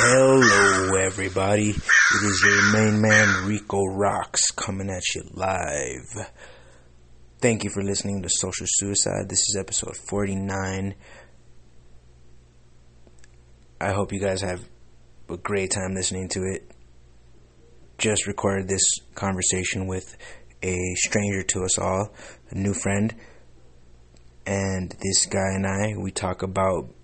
Hello everybody, it is your main man Rico Rocks coming at you live. Thank you for listening to Social Suicide. This is episode 49. I hope you guys have a great time listening to it. Just recorded this conversation with a stranger to us all, a new friend. And this guy and I, we talk about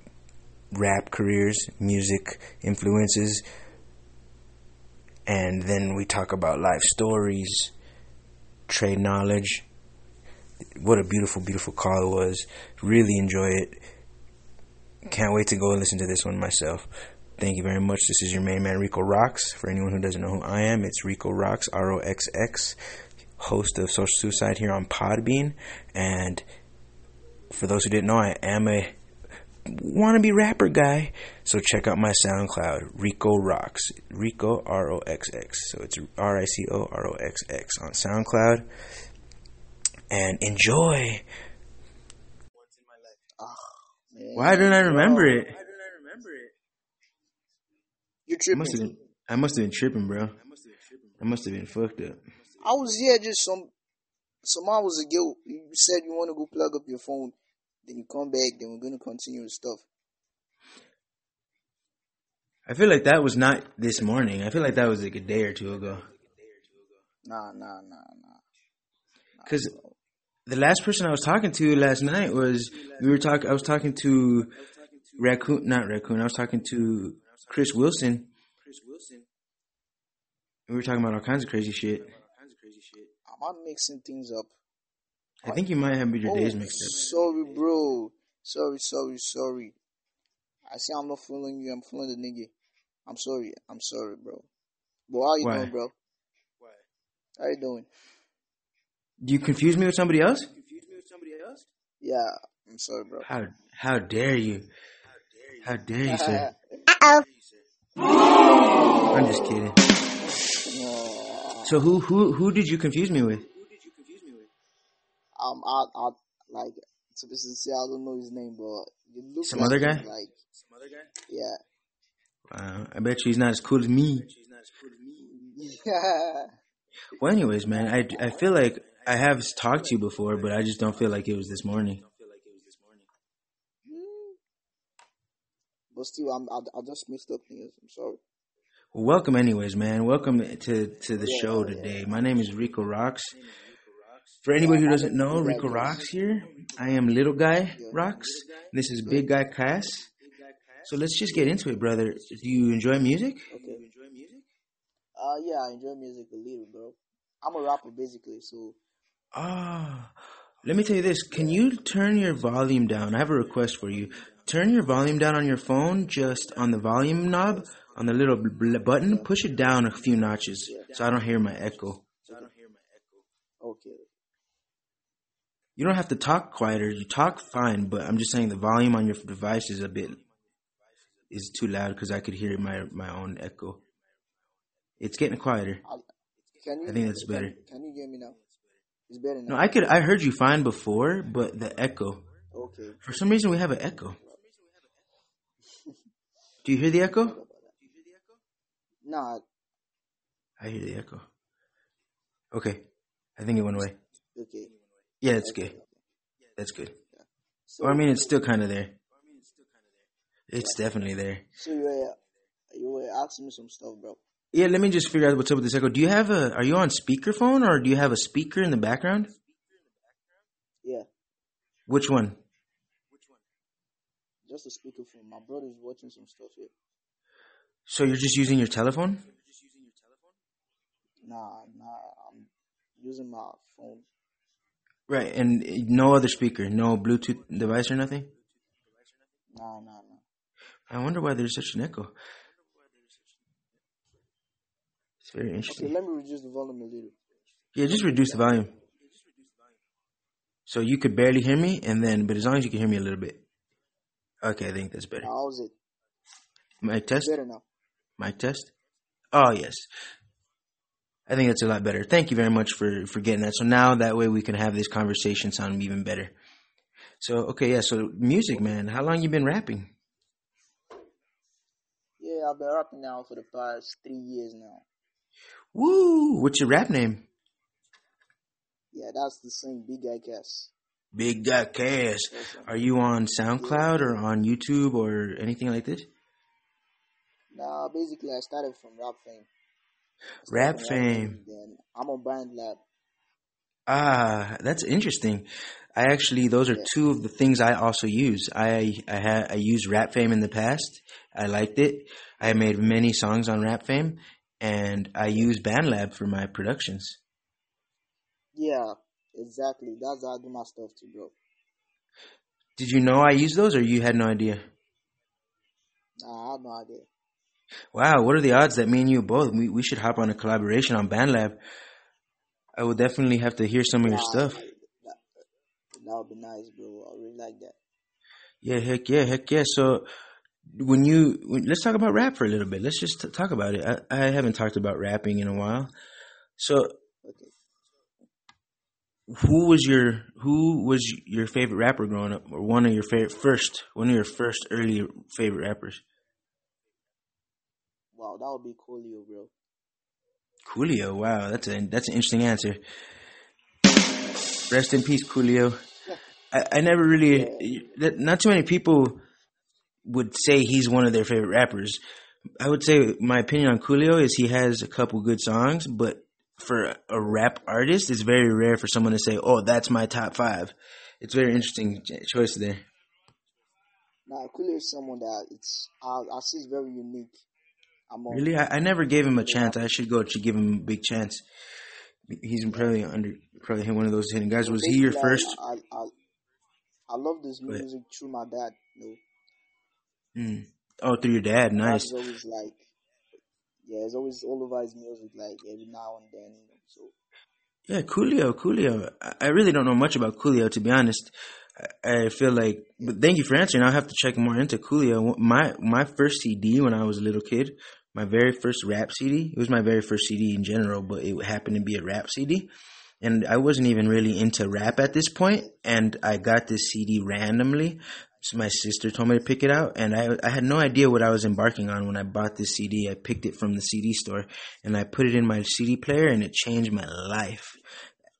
rap careers, music influences, and then we talk about life stories, trade knowledge. What a beautiful, beautiful call it was. Really enjoy it. Can't wait to go and listen to this one myself. Thank you very much. This is your main man, Rico Rocks. For anyone who doesn't know who I am, it's Rico Rocks, ROXX, host of Social Suicide here on Podbean. And for those who didn't know, I am a wannabe rapper guy, so check out my SoundCloud, Rico Rocks, Rico ROXX, so it's RICO ROXX on SoundCloud, and enjoy. Once in my life. Oh, why don't I remember it? You're tripping. I must have been tripping, bro. I must have been fucked up. I was just some hours ago. You said you want to go plug up your phone. Then you come back, then we're going to continue with stuff. I feel like that was not this morning. I feel like that was like a day or two ago. Nah. Because the last person I was talking to last night was, I was talking to Chris Wilson. We were talking about all kinds of crazy shit. I'm mixing things up. I think you might have your days mixed up. Sorry, bro. Sorry. I say I'm not fooling you. I'm fooling the nigga. I'm sorry, bro. But how you doing, bro? Why? How you doing? You confuse me with somebody else? Yeah. I'm sorry, bro. How dare you? How dare you, sir? Uh-oh. I'm just kidding. No. So who did you confuse me with? I like to be sincere. I don't know his name, but you look some like other guy. Like some other guy. Yeah. Wow, I bet you he's not as cool as me. Yeah. Well, anyways, man, I feel like I have talked to you before, but I just don't feel like it was this morning. But still, I just messed up things. I'm sorry. Well, welcome, anyways, man. Welcome to the show today. Yeah. My name is Rico Rocks. For anybody who doesn't know, Rico Rocks here. I am Little Guy Rocks. This is Big Guy Kaz. So let's just get into it, brother. Do you enjoy music? Okay. Yeah, I enjoy music a little, bro. I'm a rapper, basically, so. Let me tell you this. Can you turn your volume down? I have a request for you. Turn your volume down on your phone, just on the volume knob, on the little button. Push it down a few notches so I don't hear my echo. Okay. You don't have to talk quieter. You talk fine, but I'm just saying the volume on your device is too loud because I could hear my own echo. It's getting quieter. I think that's better. Can you hear me now? It's better now. No, I heard you fine before, but the echo. Okay. For some reason, we have an echo. Do you hear the echo? Nah. I hear the echo. Okay. I think it went away. Okay. Yeah, it's good. That's good. Yeah. So, well, I mean, it's still kind of there. It's definitely there. So you were asking me some stuff, bro. Yeah, let me just figure out what's up with this echo. Do you have are you on speakerphone or do you have a speaker in the background? Yeah. Which one? Just a speakerphone. My brother's watching some stuff here. So you're just using your telephone? Nah, I'm using my phone. Right, and no other speaker, no Bluetooth device or nothing? No. I wonder why there's such an echo. It's very interesting. Okay, let me reduce the volume a little. Yeah, just reduce the volume. So you could barely hear me, but as long as you can hear me a little bit. Okay, I think that's better. How's it? Mic test? Better now. Mic test? Oh, yes. I think that's a lot better. Thank you very much for getting that. So now that way we can have this conversation sound even better. So, okay, yeah, so music, man. How long you been rapping? Yeah, I've been rapping now for the past 3 years now. Woo! What's your rap name? Yeah, that's the same, Big Guy Kaz. Big Guy Kaz. Are you on SoundCloud or on YouTube or anything like this? Nah, basically I started from Rap Fame. Rap Fame. Then I'm on BandLab. Ah, that's interesting. I actually, those are two of the things I also use. I used Rap Fame in the past. I liked it. I made many songs on Rap Fame, and I use BandLab for my productions. Yeah, exactly. That's how I do my stuff too, bro. Did you know I used those, or you had no idea? Nah, I had no idea. Wow, what are the odds that me and you both, we should hop on a collaboration on BandLab? I would definitely have to hear some of your stuff. That would be nice, bro. I really like that. Yeah, heck yeah, heck yeah. So let's talk about rap for a little bit. Let's just talk about it. I haven't talked about rapping in a while. So who was your favorite rapper growing up, or one of your first early favorite rappers? Wow, that would be Coolio, bro. Coolio, wow, that's an interesting answer. Rest in peace, Coolio. I never really, not too many people would say he's one of their favorite rappers. I would say my opinion on Coolio is he has a couple good songs, but for a rap artist, it's very rare for someone to say, "Oh, that's my top five." It's a very interesting choice there. Now, Coolio is someone that I see is very unique. Really? I never gave him a chance. I should go to give him a big chance. He's probably one of those hidden guys. Was he your first? I love this music through my dad. Oh, through your dad. Nice. Always like, yeah, it's always all over his music, like every now and then. So. Yeah, Coolio. I really don't know much about Coolio, to be honest. I feel like, but thank you for answering. I'll have to check more into Coolio. My first CD when I was a little kid, my very first rap CD, it was my very first CD in general, but it happened to be a rap CD. And I wasn't even really into rap at this point. And I got this CD randomly. So my sister told me to pick it out. And I had no idea what I was embarking on when I bought this CD. I picked it from the CD store and I put it in my CD player, and it changed my life.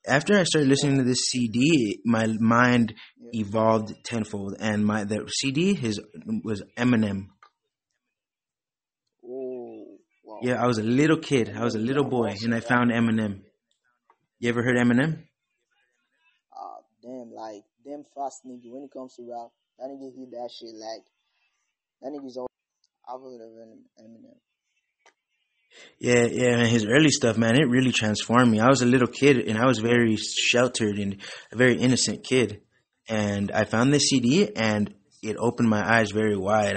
After I started listening to this CD, my mind evolved tenfold, and the CD was Eminem. Oh, wow. Yeah, I was a little kid. I was a little boy, and I found Eminem. You ever heard Eminem? Damn fast nigga. When it comes to rap, that nigga hit that shit like, that nigga's all. I've heard of Eminem. Yeah, man, his early stuff, man, it really transformed me. I was a little kid, and I was very sheltered and a very innocent kid. And I found this CD, and it opened my eyes very wide.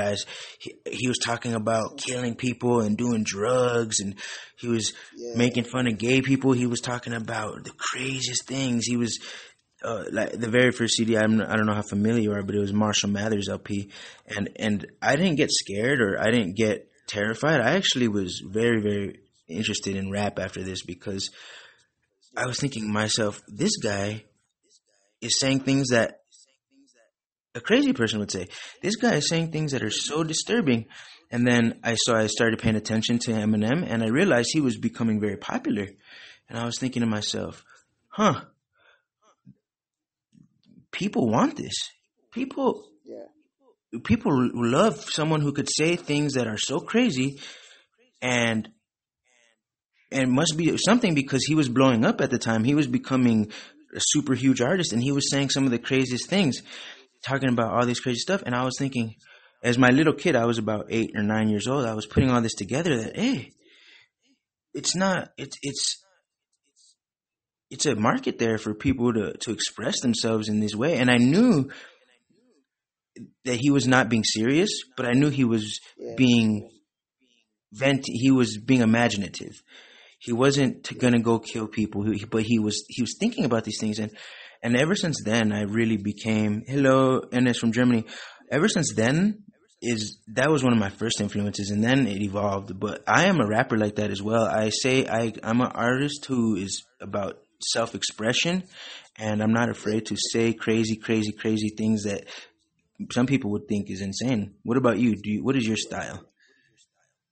He was talking about killing people and doing drugs, and he was making fun of gay people. He was talking about the craziest things. He was like the very first CD. I don't know how familiar you are, but it was Marshall Mathers LP, and I didn't get scared, or I didn't get terrified. I actually was very, very interested in rap after this, because I was thinking to myself, this guy is saying things that a crazy person would say. This guy is saying things that are so disturbing. And then I started paying attention to Eminem, and I realized he was becoming very popular. And I was thinking to myself, people want this. People love someone who could say things that are so crazy, and must be something, because he was blowing up at the time. He was becoming a super huge artist, and he was saying some of the craziest things, talking about all this crazy stuff. And I was thinking, as my little kid, I was about 8 or 9 years old, I was putting all this together that, hey, it's a market there for people to express themselves in this way. And I knew that he was not being serious, but I knew he was being he was being imaginative. He wasn't gonna go kill people, but he was thinking about these things. And ever since then, I really became hello NS from Germany. Ever since then that was one of my first influences, and then it evolved. But I am a rapper like that as well. I say I'm an artist who is about self-expression, and I'm not afraid to say crazy things that some people would think is insane. What about you? What is your style?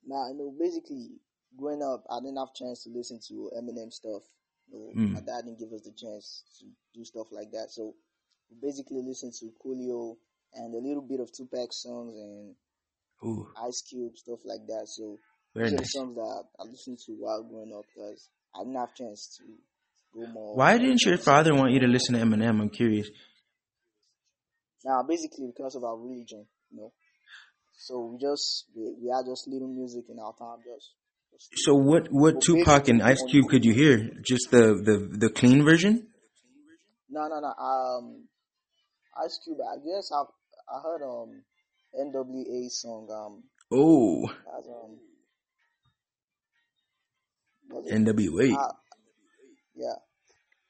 Nah, no, basically, growing up, I didn't have a chance to listen to Eminem stuff. No, my dad didn't give us the chance to do stuff like that. So we basically listened to Coolio and a little bit of Tupac songs and Ice Cube, stuff like that. So those are the songs that I listened to while growing up because I didn't have a chance to go more. Why didn't your father want you to listen to Eminem? I'm curious. Nah, basically because of our religion, you know. So we had just little music in our time, just so what Tupac and Ice Cube could you hear? Just the clean version? No. Ice Cube, I guess I heard NWA song. NWA. Yeah,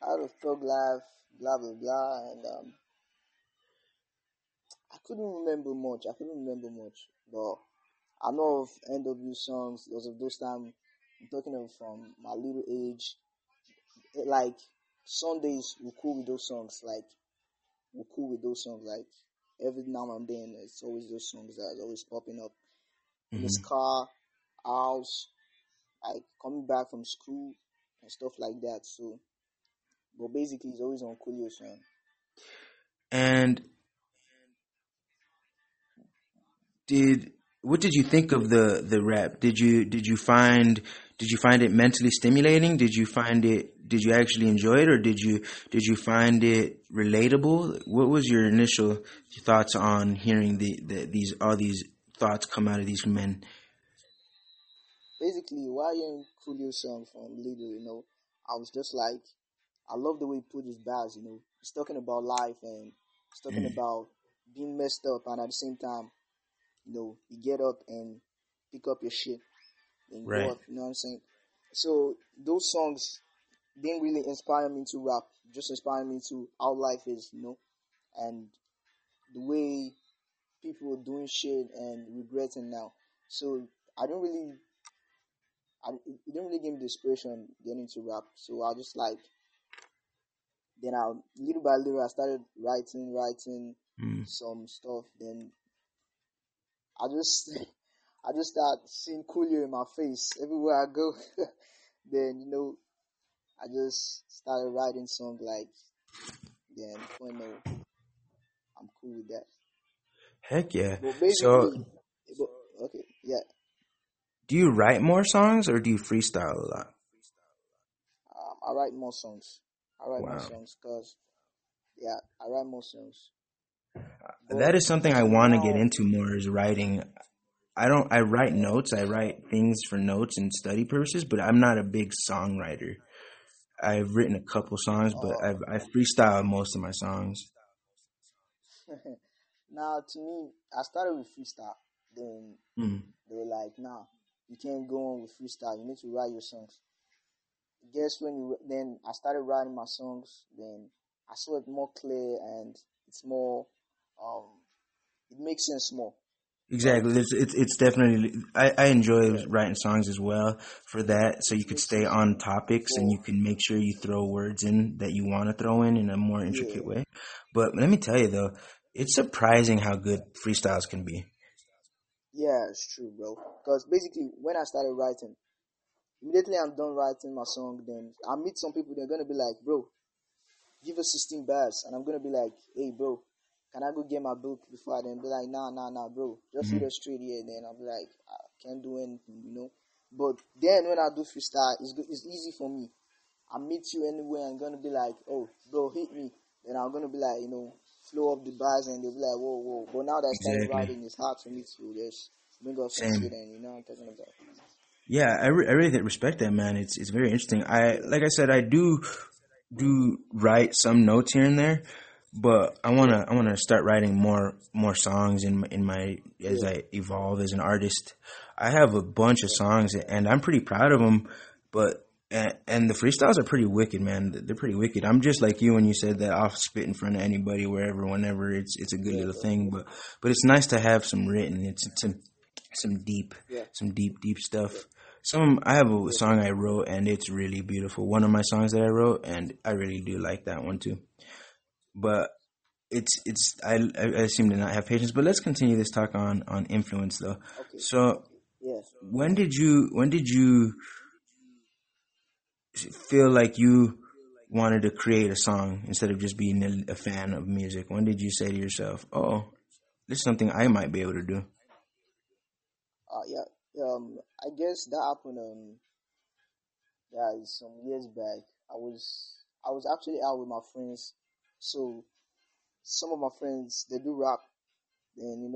I heard of Thug Life, blah blah blah, and I couldn't remember much, but I know of NW songs. Those of those time, I'm talking of from my little age. Like Sundays, we're cool with those songs. Like every now and then, it's always those songs that's always popping up. In this car, house, like coming back from school and stuff like that. So, but basically, it's always on Coolio song. And what did you think of the rap? Did you find it mentally stimulating? Did you actually enjoy it, or did you find it relatable? What was your initial thoughts on hearing these thoughts come out of these men? Basically, while hearing Coolio's song from Little, you know, I was just like, I love the way he put his bars, you know. He's talking about life and he's talking about being messed up, and at the same time, you know, you get up and pick up your shit and go up, you know what I'm saying? So those songs didn't really inspire me to rap, just inspired me to how life is, you know, and the way people are doing shit and regretting now. So it didn't really give me the inspiration getting to rap. So I just like, then I, little by little, I started writing some stuff, then I just start seeing Coolio in my face everywhere I go. Then, you know, I just started writing songs like, then, you know, I'm cool with that. Heck yeah. Okay, yeah. Do you write more songs or do you freestyle a lot? I write more songs. I write more songs. That is something I want to get into more, is writing. I write notes. I write things for notes and study purposes, but I'm not a big songwriter. I've written a couple songs, but I freestyle most of my songs. Now, to me, I started with freestyle. Then they were like, "Nah, you can't go on with freestyle. You need to write your songs." Then I started writing my songs. Then I saw it more clear and it's more, it makes sense more. Exactly. It's definitely, I enjoy writing songs as well for that. So you could stay on topics and you can make sure you throw words in that you want to throw in a more intricate way. But let me tell you though, it's surprising how good freestyles can be. Yeah, it's true, bro. Because basically when I started writing, immediately I'm done writing my song, then I meet some people, they're going to be like, "Bro, give us 16 bars," and I'm going to be like, "Hey, bro, can I go get my book before I then?" Be like, nah, bro, just hit us straight here, and then I'll be like, I can't do anything, you know? But then when I do freestyle, it's easy for me. I meet you anywhere, I'm going to be like, "Oh, bro, hit me," and I'm going to be like, you know, flow up the bars, and they'll be like, whoa, but now that I started writing, it's hard for me to just bring up some shit, and you know what I'm talking about. Yeah, I really respect that, man. It's very interesting. I do write some notes here and there, but I wanna start writing more songs in my as I evolve as an artist. I have a bunch of songs and I'm pretty proud of them, but the freestyles are pretty wicked, man. They're pretty wicked. I'm just like you when you said that I'll spit in front of anybody, wherever, whenever. It's a good little thing, but it's nice to have some written. Some deep stuff. Yeah. I have a song I wrote and it's really beautiful. One of my songs that I wrote, and I really do like that one too. But I seem to not have patience. But let's continue this talk on influence though. Okay. So Yes. When did you feel like you wanted to create a song instead of just being a fan of music? When did you say to yourself, "Oh, this is something I might be able to do"? I guess that happened some years back. I was actually out with my friends, so some of my friends, they do rap, and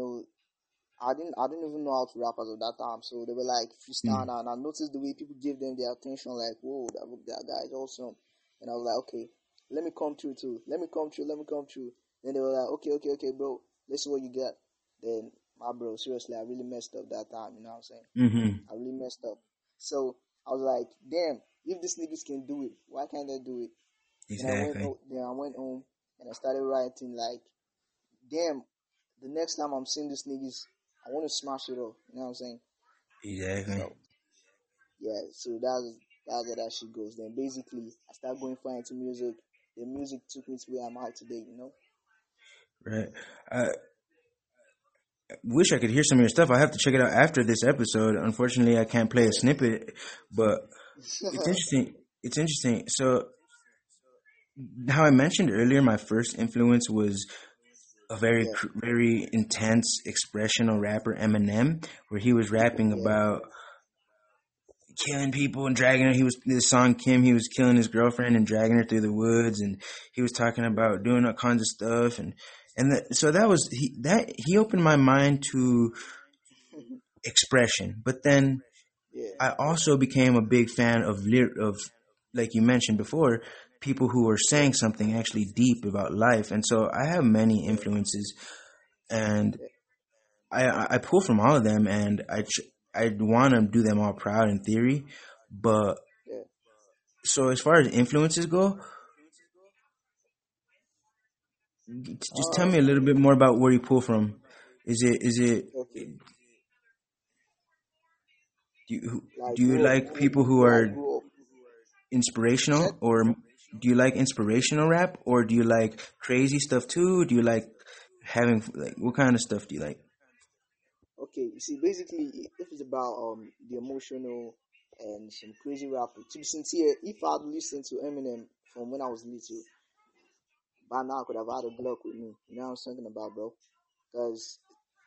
I didn't even know how to rap as of that time. So they were like freestyle, and I noticed the way people give them their attention. Like, whoa, that guy is awesome. And I was like, okay, let me come through too. Let me come through. Then they were like, okay, bro, let's see what you got. Then my bro, seriously, I really messed up that time. You know what I'm saying? Mm-hmm. I really messed up. So I was like, damn, if these niggas can do it, why can't they do it? Exactly. Then I went home and I started writing like, damn, the next time I'm seeing these niggas, I want to smash it up. You know what I'm saying? Exactly. So that's where that shit goes. Then basically, I started going far into music. The music took me to where I'm at today. You know? Right. I wish I could hear some of your stuff. I have to check it out after this episode. Unfortunately, I can't play a snippet, but it's interesting. It's interesting. So, how I mentioned earlier, my first influence was a very intense expressional rapper, Eminem, where he was rapping about killing people and dragging her. He was the song Kim. He was killing his girlfriend and dragging her through the woods, and he was talking about doing all kinds of stuff. So he opened my mind to expression. But then I also became a big fan of like you mentioned before, people who are saying something actually deep about life. And so I have many influences, and I pull from all of them, and I want to do them all proud in theory. But so as far as influences go, just tell me a little bit more about where you pull from. Do you like people who are inspirational, or do you like inspirational rap, or do you like crazy stuff too? Do you like having what kind of stuff do you like? Okay, you see, basically, if it's about the emotional and some crazy rap, to be sincere, if I'd listened to Eminem from when I was little, by now I could have had a Glock with me. You know what I'm talking about, bro? Because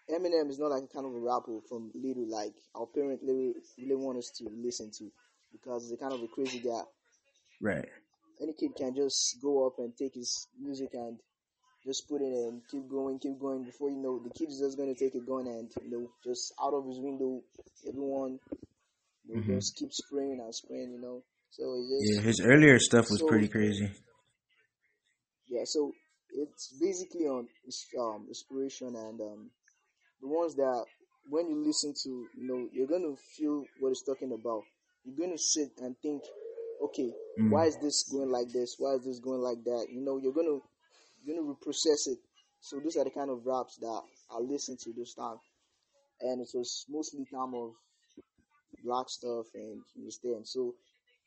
Eminem is not like a kind of a rapper from little, like our parents really want us to listen to, because he's a kind of a crazy guy. Right. Any kid can just go up and take his music and just put it in, keep going. Before you know, the kid is just going to take a gun and, just out of his window, everyone just keep spraying, you know. So his earlier stuff was pretty crazy. Yeah, so it's basically on inspiration and the ones that when you listen to, you're going to feel what it's talking about. You're going to sit and think, okay, why is this going like this? Why is this going like that? You're going to reprocess it. So those are the kind of raps that I listened to this time. And it was mostly time of black stuff and understand. So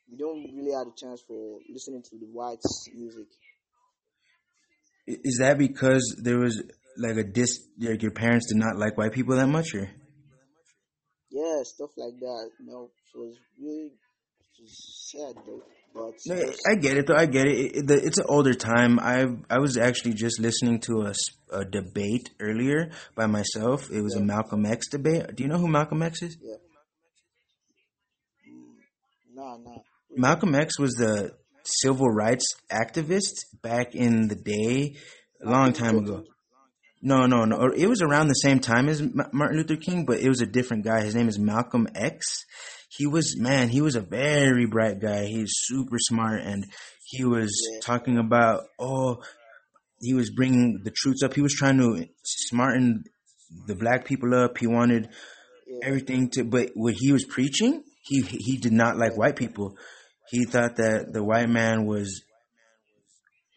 we don't really have a chance for listening to the whites music. Is that because there was like a like your parents did not like white people that much, or? Yeah, stuff like that. It was really sad though. But I get it though. It's an older time. I was actually just listening to a debate earlier by myself. It was a Malcolm X debate. Do you know who Malcolm X is? Yeah. No. Malcolm X was the civil rights activist back in the day, a long time ago. No. It was around the same time as Martin Luther King, but it was a different guy. His name is Malcolm X. He was a very bright guy. He was super smart, and he was talking about, he was bringing the truths up. He was trying to smarten the black people up. He wanted everything but what he was preaching, he did not like white people. He thought that the white man was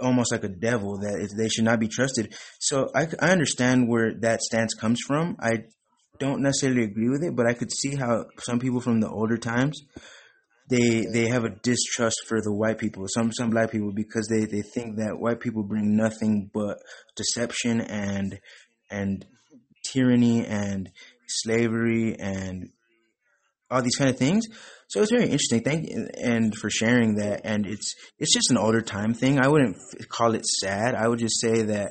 almost like a devil, that they should not be trusted. So I understand where that stance comes from. I don't necessarily agree with it, but I could see how some people from the older times, they have a distrust for the white people, some black people, because they think that white people bring nothing but deception and tyranny and slavery and all these kind of things. So it's very interesting. Thank you and for sharing that. And it's just an older time thing. I wouldn't call it sad. I would just say that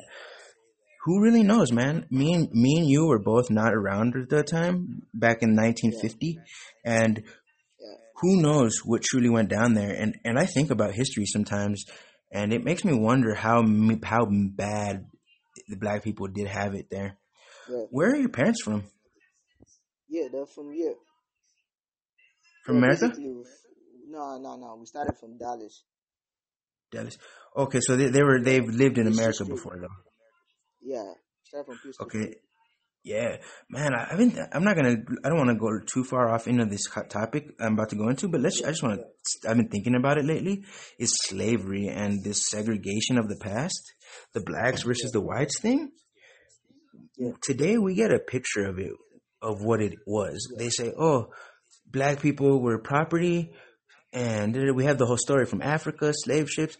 who really knows, man? Me and you were both not around at that time, back in 1950. And who knows what truly went down there. And I think about history sometimes, and it makes me wonder how bad the black people did have it there. Yeah. Where are your parents from? Yeah, they're from here. From America? No. We started from Dallas. Dallas. Okay, so they've lived in America before, though. Yeah, started from Houston. Okay. Yeah, man, I don't want to go too far off into this hot topic I'm about to go into, but I've been thinking about it lately, is slavery and this segregation of the past, the blacks versus the whites thing. Yeah. Today we get a picture of it, of what it was. Yeah. They say, oh, black people were property, and we have the whole story from Africa, slave ships.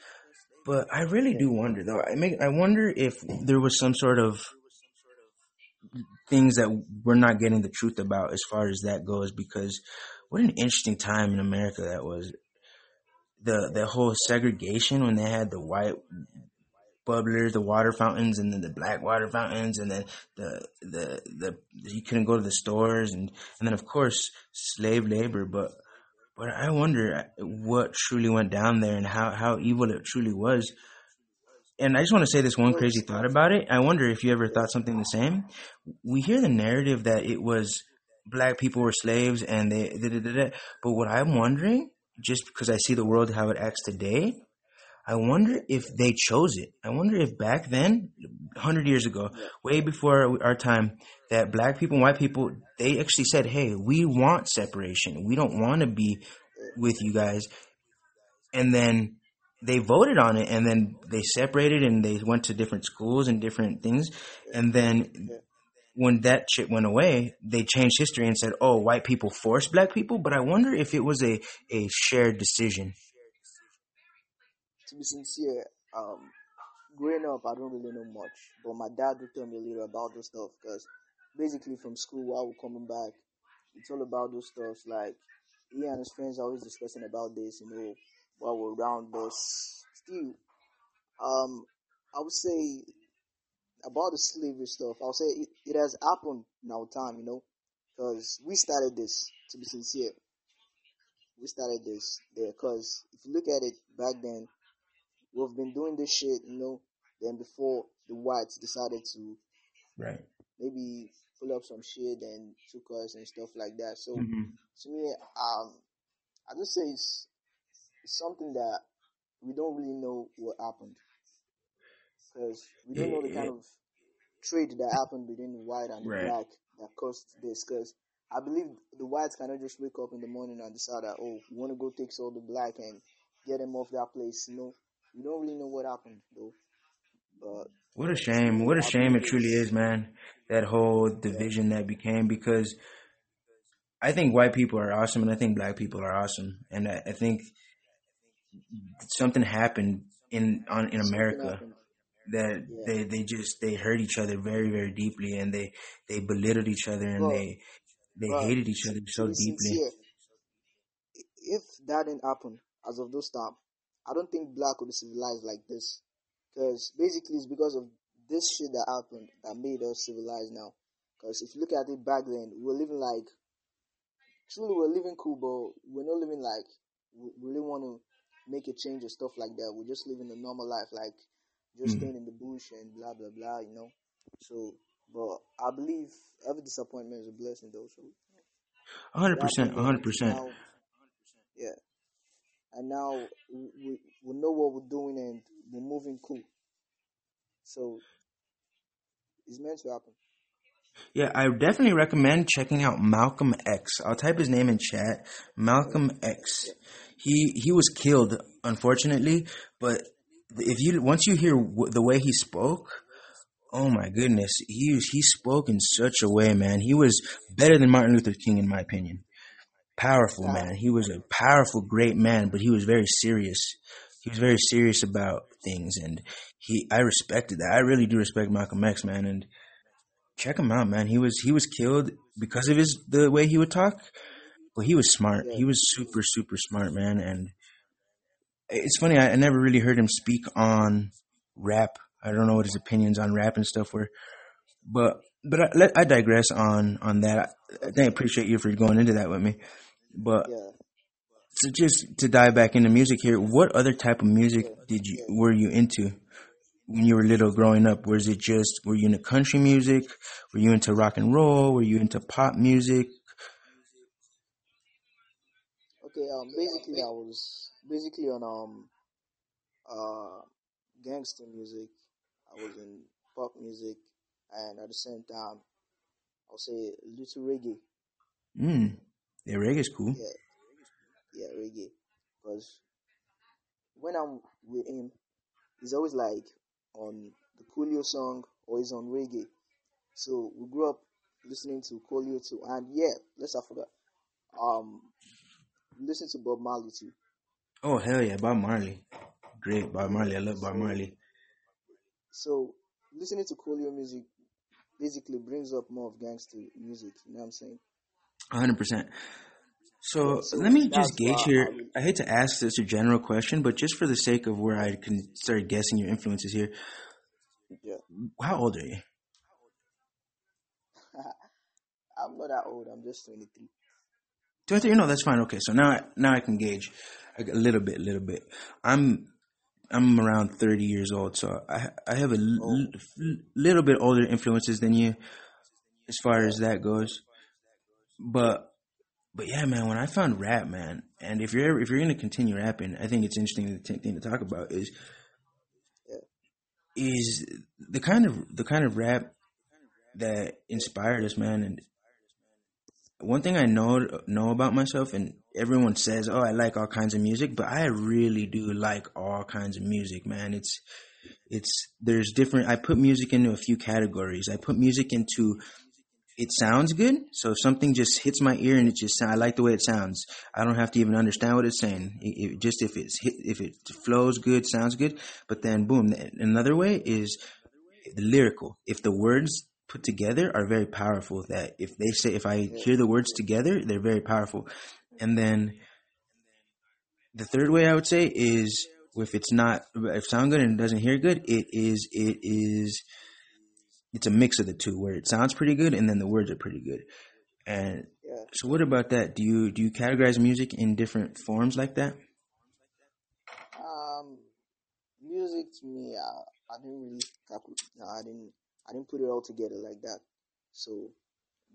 But I really do wonder, though. I wonder if there was some sort of things that we're not getting the truth about as far as that goes, because what an interesting time in America that was. The whole segregation when they had the white bubblers, the water fountains, and then the black water fountains, and then the you couldn't go to the stores, and then of course slave labor. But I wonder what truly went down there and how evil it truly was. And I just want to say this one crazy thought about it. I wonder if you ever thought something the same. We hear the narrative that it was black people were slaves and they but what I'm wondering, just because I see the world how it acts today, I wonder if they chose it. I wonder if back then, 100 years ago, way before our time, that black people and white people, they actually said, hey, we want separation. We don't want to be with you guys. And then they voted on it, and then they separated, and they went to different schools and different things. And then when that shit went away, they changed history and said, oh, white people forced black people. But I wonder if it was a shared decision. To be sincere, growing up, I don't really know much, but my dad would tell me a little about this stuff, because basically from school while we're coming back, it's all about those stuff. Like, he and his friends are always discussing about this, you know, while we're around. But still, I would say about the slavery stuff, I'll say it has happened in our time, you know, because we started this, to be sincere. We started this there, because if you look at it back then, we've been doing this shit, you know, then before the whites decided to maybe pull up some shit and took us and stuff like that. So to me, I just say it's something that we don't really know what happened, because we don't know the kind of trade that happened between the white and the black that caused this, because I believe the whites cannot just wake up in the morning and decide that, oh, we want to go take all the black and get them off that place, you know. We don't really know what happened, though. But what a shame. What a shame it truly is, man, that whole division that became, because I think white people are awesome and I think black people are awesome. And I think something happened in America that they hurt each other very, very deeply, and they belittled each other, and they hated each other so deeply. If that didn't happen as of those times, I don't think black would be civilized like this, because basically it's because of this shit that happened that made us civilized now. Because if you look at it back then, we're living cool, but we're not living like we really want to make a change or stuff like that. We're just living a normal life, like just staying in the bush and blah, blah, blah, you know. So, but I believe every disappointment is a blessing, though. So, 100%, 100%. Yeah. And now we know what we're doing and we're moving cool. So it's meant to happen. Yeah, I definitely recommend checking out Malcolm X. I'll type his name in chat. Malcolm X. He was killed, unfortunately. But if you once you hear the way he spoke, oh my goodness, he spoke in such a way, man. He was better than Martin Luther King, in my opinion. Powerful man. He was a powerful, great man, but he was very serious. He was very serious about things, and I respected that. I really do respect Malcolm X, man. And check him out, man. He was killed because of the way he would talk, Well, he was smart. Yeah. He was super, super smart, man. And it's funny, I never really heard him speak on rap. I don't know what his opinions on rap and stuff were. But I digress on that. I appreciate you for going into that with me. But yeah. So just to dive back into music here, what other type of music were you into when you were little growing up? Were you into country music? Were you into rock and roll? Were you into pop music? Okay, basically I was basically on gangster music. I was in pop music, and at the same time, I'll say a little reggae. Yeah, reggae's cool. Yeah, reggae. Because when I'm with him, he's always like on the Coolio song or he's on reggae. So we grew up listening to Coolio too. And yeah, let's not forget, listen to Bob Marley too. Oh, hell yeah, Bob Marley. Great, Bob Marley. I love Bob Marley. So listening to Coolio music basically brings up more of gangster music. You know what I'm saying? 100%. So let me just gauge here. I hate to ask this a general question, but just for the sake of where I can start guessing your influences here. Yeah. How old are you? I'm not that old. I'm just 23. 23? No, that's fine. Okay, so now I can gauge a little bit. I'm around 30 years old, so I have a little bit older influences than you as far as that goes. But yeah, man, when I found rap, man, and if you're going to continue rapping, I think it's interesting thing to talk about is the kind of rap that inspired us, man. And one thing I know about myself, and everyone says, "Oh, I like all kinds of music," but I really do like all kinds of music, man. There's different. I put music into a few categories. I put music into it sounds good. So if something just hits my ear and I like the way it sounds. I don't have to even understand what it's saying. If it flows good, sounds good. But then boom. Another way is the lyrical. If the words put together are very powerful, that if I hear the words together, they're very powerful. And then the third way I would say is if it sounds good and it doesn't hear good, it's a mix of the two where it sounds pretty good and then the words are pretty good. And so what about that? Do you categorize music in different forms like that? Music to me, I didn't really I didn't put it all together like that. So,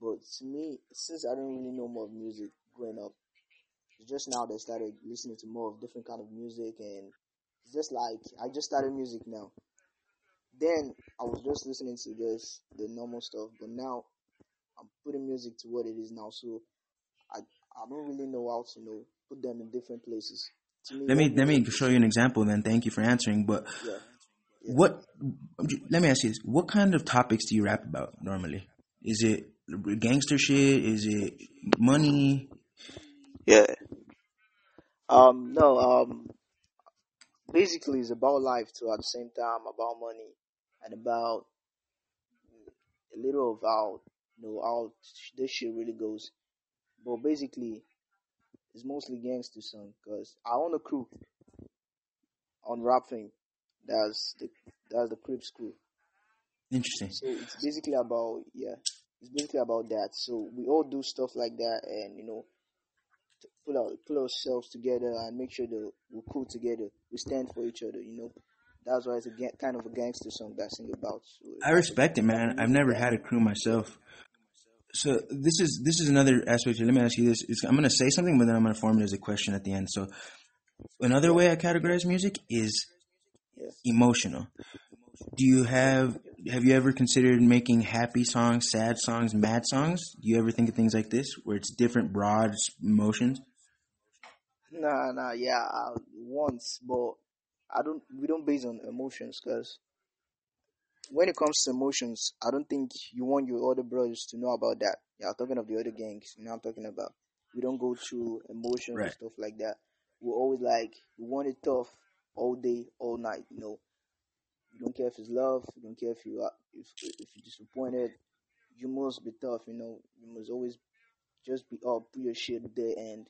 but to me, since I didn't really know more of music growing up, it's just now that I started listening to more of different kind of music, and it's just like I just started music now. Then I was just listening to just the normal stuff, but now I'm putting music to what it is now. So I don't really know how to put them in different places. To me, let me show you an example. Then thank you for answering. But let me ask you this: what kind of topics do you rap about normally? Is it gangster shit? Is it money? Yeah. No. Basically, it's about life too. At the same time, about money. And about a little of how this shit really goes. But basically, it's mostly gangster song because I own a crew on Rap Fame. That's the Crips crew. Interesting. So it's basically about that. So we all do stuff like that, and pull ourselves together and make sure that we're cool together. We stand for each other, That's why it's kind of a gangster song that I sing about. So I respect it, man. I've never had a crew myself. So this is another aspect. Let me ask you this. I'm going to say something, but then I'm going to form it as a question at the end. So another way I categorize music is emotional. Have you ever considered making happy songs, sad songs, mad songs? Do you ever think of things like this where it's different broad emotions? Once, but we don't base on emotions, because when it comes to emotions, I don't think you want your other brothers to know about that. Yeah, I'm talking of the other gangs. I'm talking about we don't go through emotions and stuff like that. We're always like, we want it tough all day, all night. You don't care if it's love. You don't care if you're disappointed. You must be tough. You must always just be up, do your shit there, and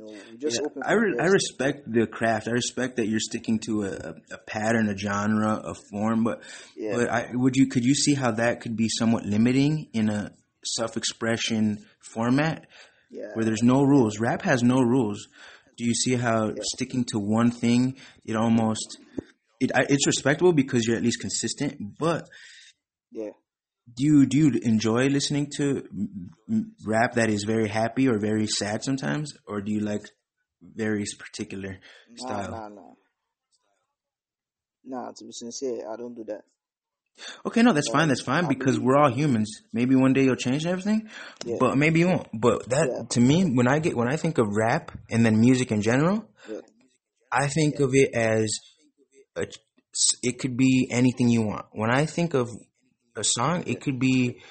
open. I respect the craft. I respect that you're sticking to a pattern, a genre, a form. But could you see how that could be somewhat limiting in a self-expression format where there's no rules? Rap has no rules. Do you see how sticking to one thing, it's respectable because you're at least consistent? But do you enjoy listening to rap that is very happy or very sad sometimes, or do you like very particular style? Nah, to be sincere, I don't do that. Okay, no, that's fine. That's fine, because we're all humans. Maybe one day you'll change everything, but maybe you won't. But that to me, when I think of rap and then music in general, I think of it as it could be anything you want. When I think of a song, it could be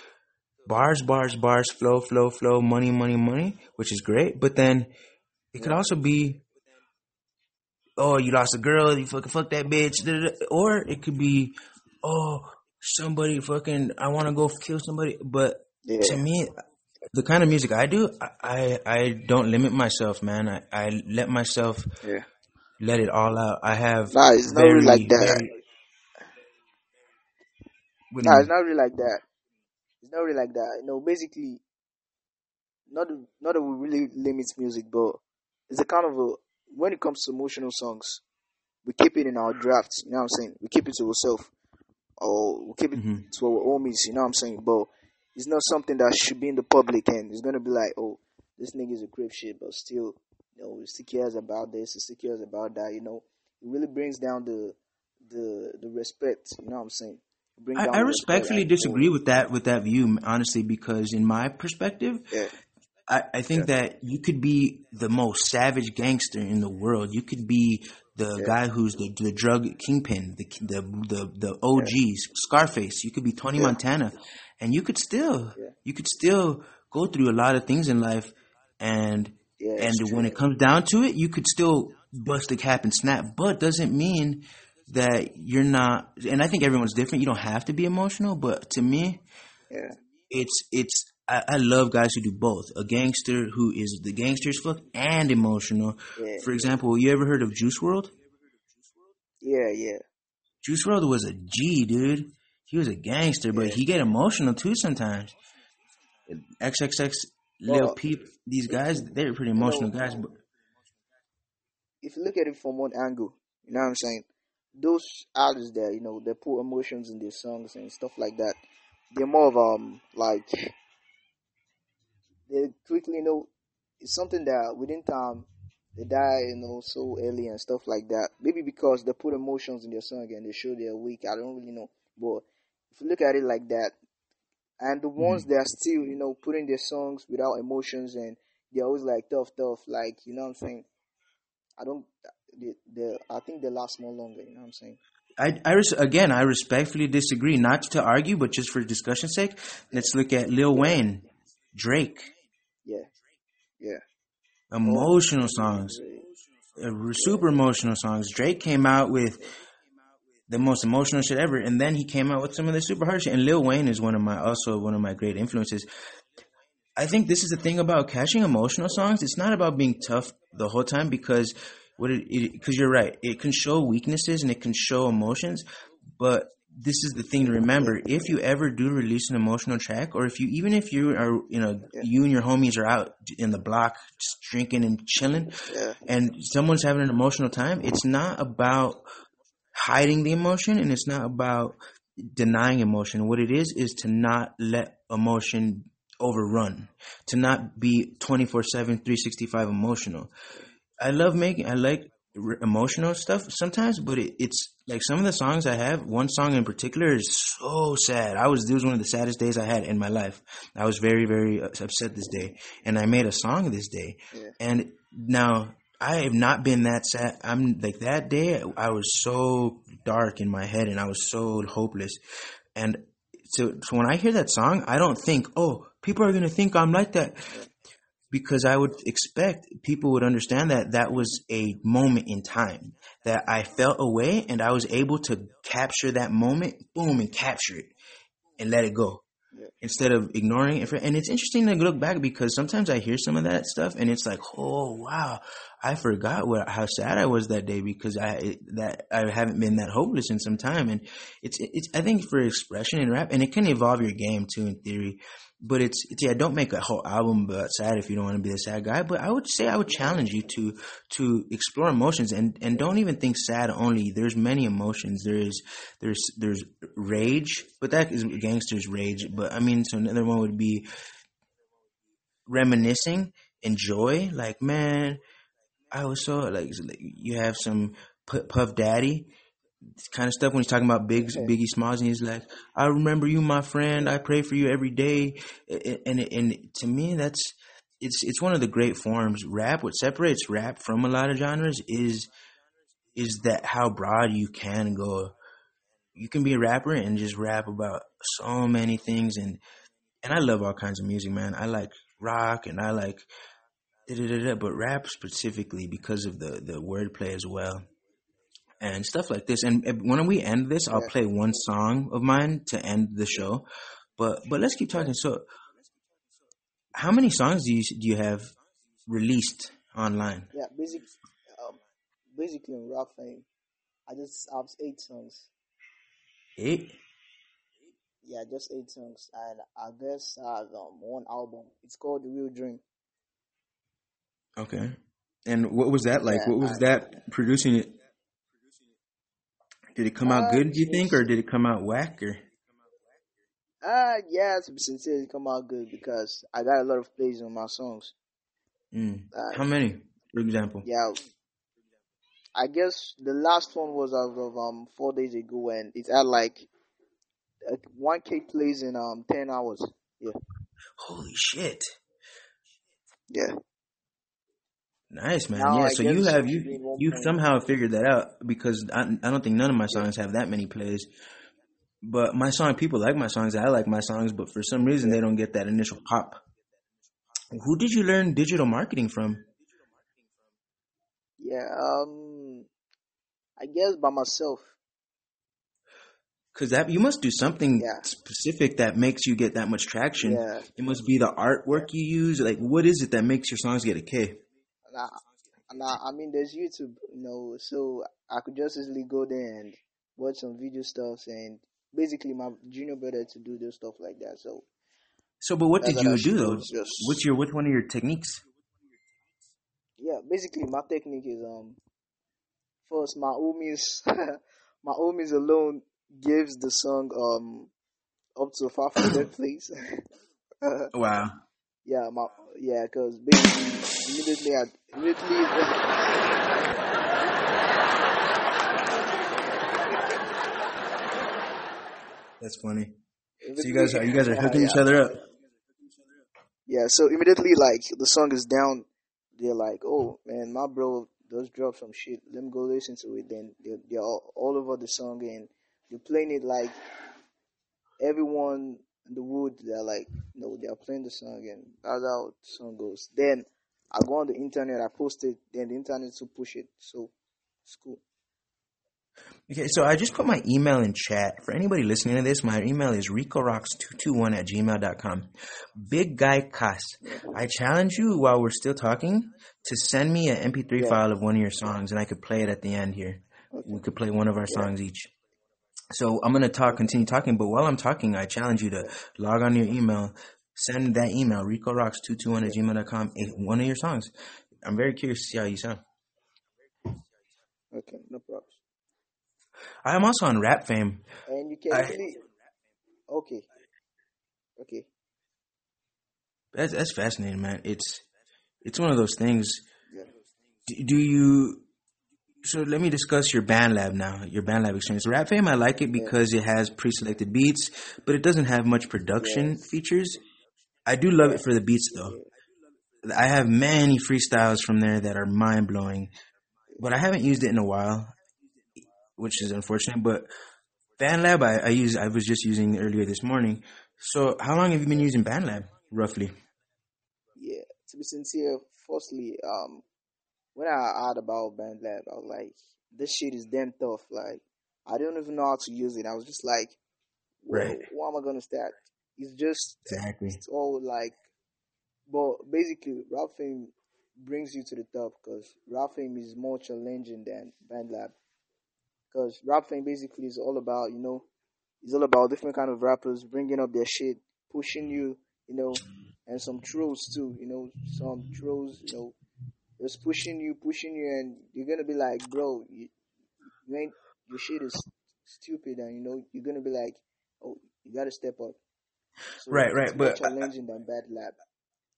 bars, bars, bars, flow, flow, flow, money, money, money, which is great. But then it could also be, oh, you lost a girl, you fucking fuck that bitch, or it could be, oh, somebody fucking, I want to go kill somebody. But to me, the kind of music I do, I don't limit myself, man. I let myself let it all out. I have it's not really like that. It's not really like that. It's not really like that. You know, basically, not that we really limit music, but it's a kind of when it comes to emotional songs, we keep it in our drafts. You know what I'm saying? We keep it to ourselves. Or we keep it to our homies, you know what I'm saying? But it's not something that should be in the public, and it's going to be like, oh, this nigga's a crib shit, but still, he still cares about this, he still cares about that, It really brings down the respect, you know what I'm saying? I respectfully disagree with that view, honestly, because in my perspective, I think that you could be the most savage gangster in the world. You could be the guy who's the drug kingpin, the OGs, Scarface. You could be Tony Montana, and you could still go through a lot of things in life, and when it comes down to it, you could still bust a cap and snap. But doesn't mean that you're not. And I think everyone's different. You don't have to be emotional, but to me, it's. I love guys who do both. A gangster who is the gangster's fuck and emotional. Yeah, for example, you ever heard of Juice World? Yeah. Juice World was a G, dude. He was a gangster, but he get emotional too sometimes. XXX, Lil Peep, these guys, they're pretty emotional guys. But if you look at it from one angle, you know what I'm saying? Those artists there, they put emotions in their songs and stuff like that. They're more of like... They quickly it's something that within time they die, so early and stuff like that. Maybe because they put emotions in their song and they show they're weak. I don't really know. But if you look at it like that, and the ones that are still, putting their songs without emotions and they're always like tough, like, you know what I'm saying? I think they last more longer, you know what I'm saying? I respectfully disagree. Not to argue, but just for discussion's sake, let's look at Lil Wayne. Drake. Yeah. Emotional songs. Super emotional songs. Drake came out with the most emotional shit ever, and then he came out with some of the super hard shit. And Lil Wayne is one of my great influences. I think this is the thing about catching emotional songs. It's not about being tough the whole time, because you're right. It can show weaknesses and it can show emotions, but this is the thing to remember. If you ever do release an emotional track, or you and your homies are out in the block just drinking and chilling, and someone's having an emotional time, it's not about hiding the emotion and it's not about denying emotion. What it is to not let emotion overrun, to not be 24/7, 365 emotional. I like emotional stuff sometimes, but it's like some of the songs I have. One song in particular is so sad. It was one of the saddest days I had in my life. I was very, very upset this day, and I made a song this day. Yeah. And now I have not been that sad. I'm like, that day I was so dark in my head and I was so hopeless. And so when I hear that song, I don't think, oh, people are going to think I'm like that. Yeah. Because I would expect people would understand that was a moment in time, that I felt away and I was able to capture that moment, boom, and capture it and let it go. instead of ignoring it. And it's interesting to look back because sometimes I hear some of that stuff and it's like, oh, wow, I forgot how sad I was that day because I haven't been that hopeless in some time. And it's I think for expression in rap, and it can evolve your game too in theory. But yeah, don't make a whole album about sad if you don't want to be a sad guy. But I would challenge you to explore emotions and don't even think sad only. There's many emotions. There's rage, but that is gangster's rage. But I mean, so another one would be reminiscing and joy. Like, man, I was so like you have some Puff Daddy kind of stuff when he's talking about Biggie Smalls, and he's like, I remember you, my friend. I pray for you every day. And to me, it's one of the great forms. Rap, what separates rap from a lot of genres is that how broad you can go. You can be a rapper and just rap about so many things. And I love all kinds of music, man. I like rock and I like da-da-da-da, but rap specifically because of the wordplay as well. And stuff like this. And when we end this, I'll play one song of mine to end the show. But let's keep talking. So, how many songs do you have released online? Yeah, basically on Rap Fame, I have 8 songs. 8? Yeah, just 8 songs, and I guess I have one album. It's called The Real Dream. Okay. And what was that like? Yeah, what was that producing it? Did it come out good, do you think, or did it come out whack? Or? Yeah, to be sincere, it come out good because I got a lot of plays on my songs. How many, for example? Yeah, I guess the last one was out of 4 days ago, and it had like 1K plays in 10 hours. Yeah. Holy shit. Yeah. Nice, man. Now, yeah, so you somehow figured that out because I don't think none of my songs have that many plays. But my song, people like my songs. I like my songs, but for some reason they don't get that initial pop. Who did you learn digital marketing from? Yeah, I guess by myself. Because you must do something specific that makes you get that much traction. Yeah. It must be the artwork you use. Like, what is it that makes your songs get a K? I mean, there's YouTube, you know, so I could just easily go there and watch some video stuff, and basically my junior brother to do those stuff like that. So but what did you do though? Which one of your techniques? Yeah, basically my technique is first my homies alone gives the song up to 500 plays. Wow. Yeah, because basically immediately. That's funny. So you guys are hooking each other up. Yeah, so immediately like the song is down, they're like, oh man, my bro does drop some shit. Let me go listen to it. Then they're all over the song and they're playing it like everyone. The wood, they're like, no, they are playing the song, and that's how the song goes. Then I go on the internet, I post it, then the internet to push it. So it's cool. Okay, so I just put my email in chat. For anybody listening to this, my email is ricorocks221@gmail.com. Big Guy Kaz, I challenge you while we're still talking to send me an MP3 file of one of your songs, and I could play it at the end here. Okay. We could play one of our songs each. So I'm going to continue talking, but while I'm talking, I challenge you to log on to your email, send that email, ricorocks221@gmail.com, one of your songs. I'm very curious to see how you sound. Okay, no problem. I am also on Rap Fame. And you can actually... Okay. That's fascinating, man. It's one of those things. Yeah. Do you... So let me discuss your BandLab now, your BandLab experience. Rap Fame, I like it because it has pre-selected beats, but it doesn't have much production features. I do love it for the beats, though. I have many freestyles from there that are mind-blowing, but I haven't used it in a while, which is unfortunate. But BandLab, I was just using earlier this morning. So how long have you been using BandLab, roughly? Yeah, to be sincere, firstly, when I heard about BandLab, I was like, this shit is damn tough. Like, I don't even know how to use it. I was just like, where am I going to start? It's just exactly. It's all like, but basically, Rap Fame brings you to the top because Rap Fame is more challenging than BandLab. Because Rap Fame basically is all about, you know, it's all about different kind of rappers bringing up their shit, pushing you, you know, and some trolls too, you know, some trolls, you know, just pushing you, and you're gonna be like, bro, you ain't, your shit is stupid, and you know, you're gonna be like, oh, you gotta step up. So right. It's more challenging than BandLab.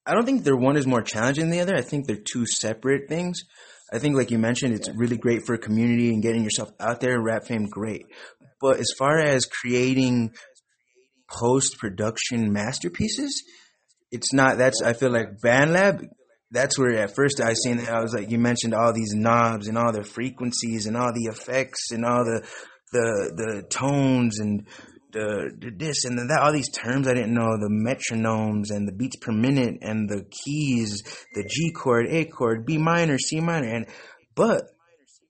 I don't think their one is more challenging than the other. I think they're two separate things. I think, like you mentioned, it's really great for a community and getting yourself out there. Rap Fame, great. But as far as creating post-production masterpieces, it's not. That's, I feel like BandLab. That's where at first I seen that. I was like, you mentioned all these knobs and all the frequencies and all the effects and all the tones and the this and the that, all these terms I didn't know, the metronomes and the beats per minute and the keys, the G chord, A chord, B minor, C minor, but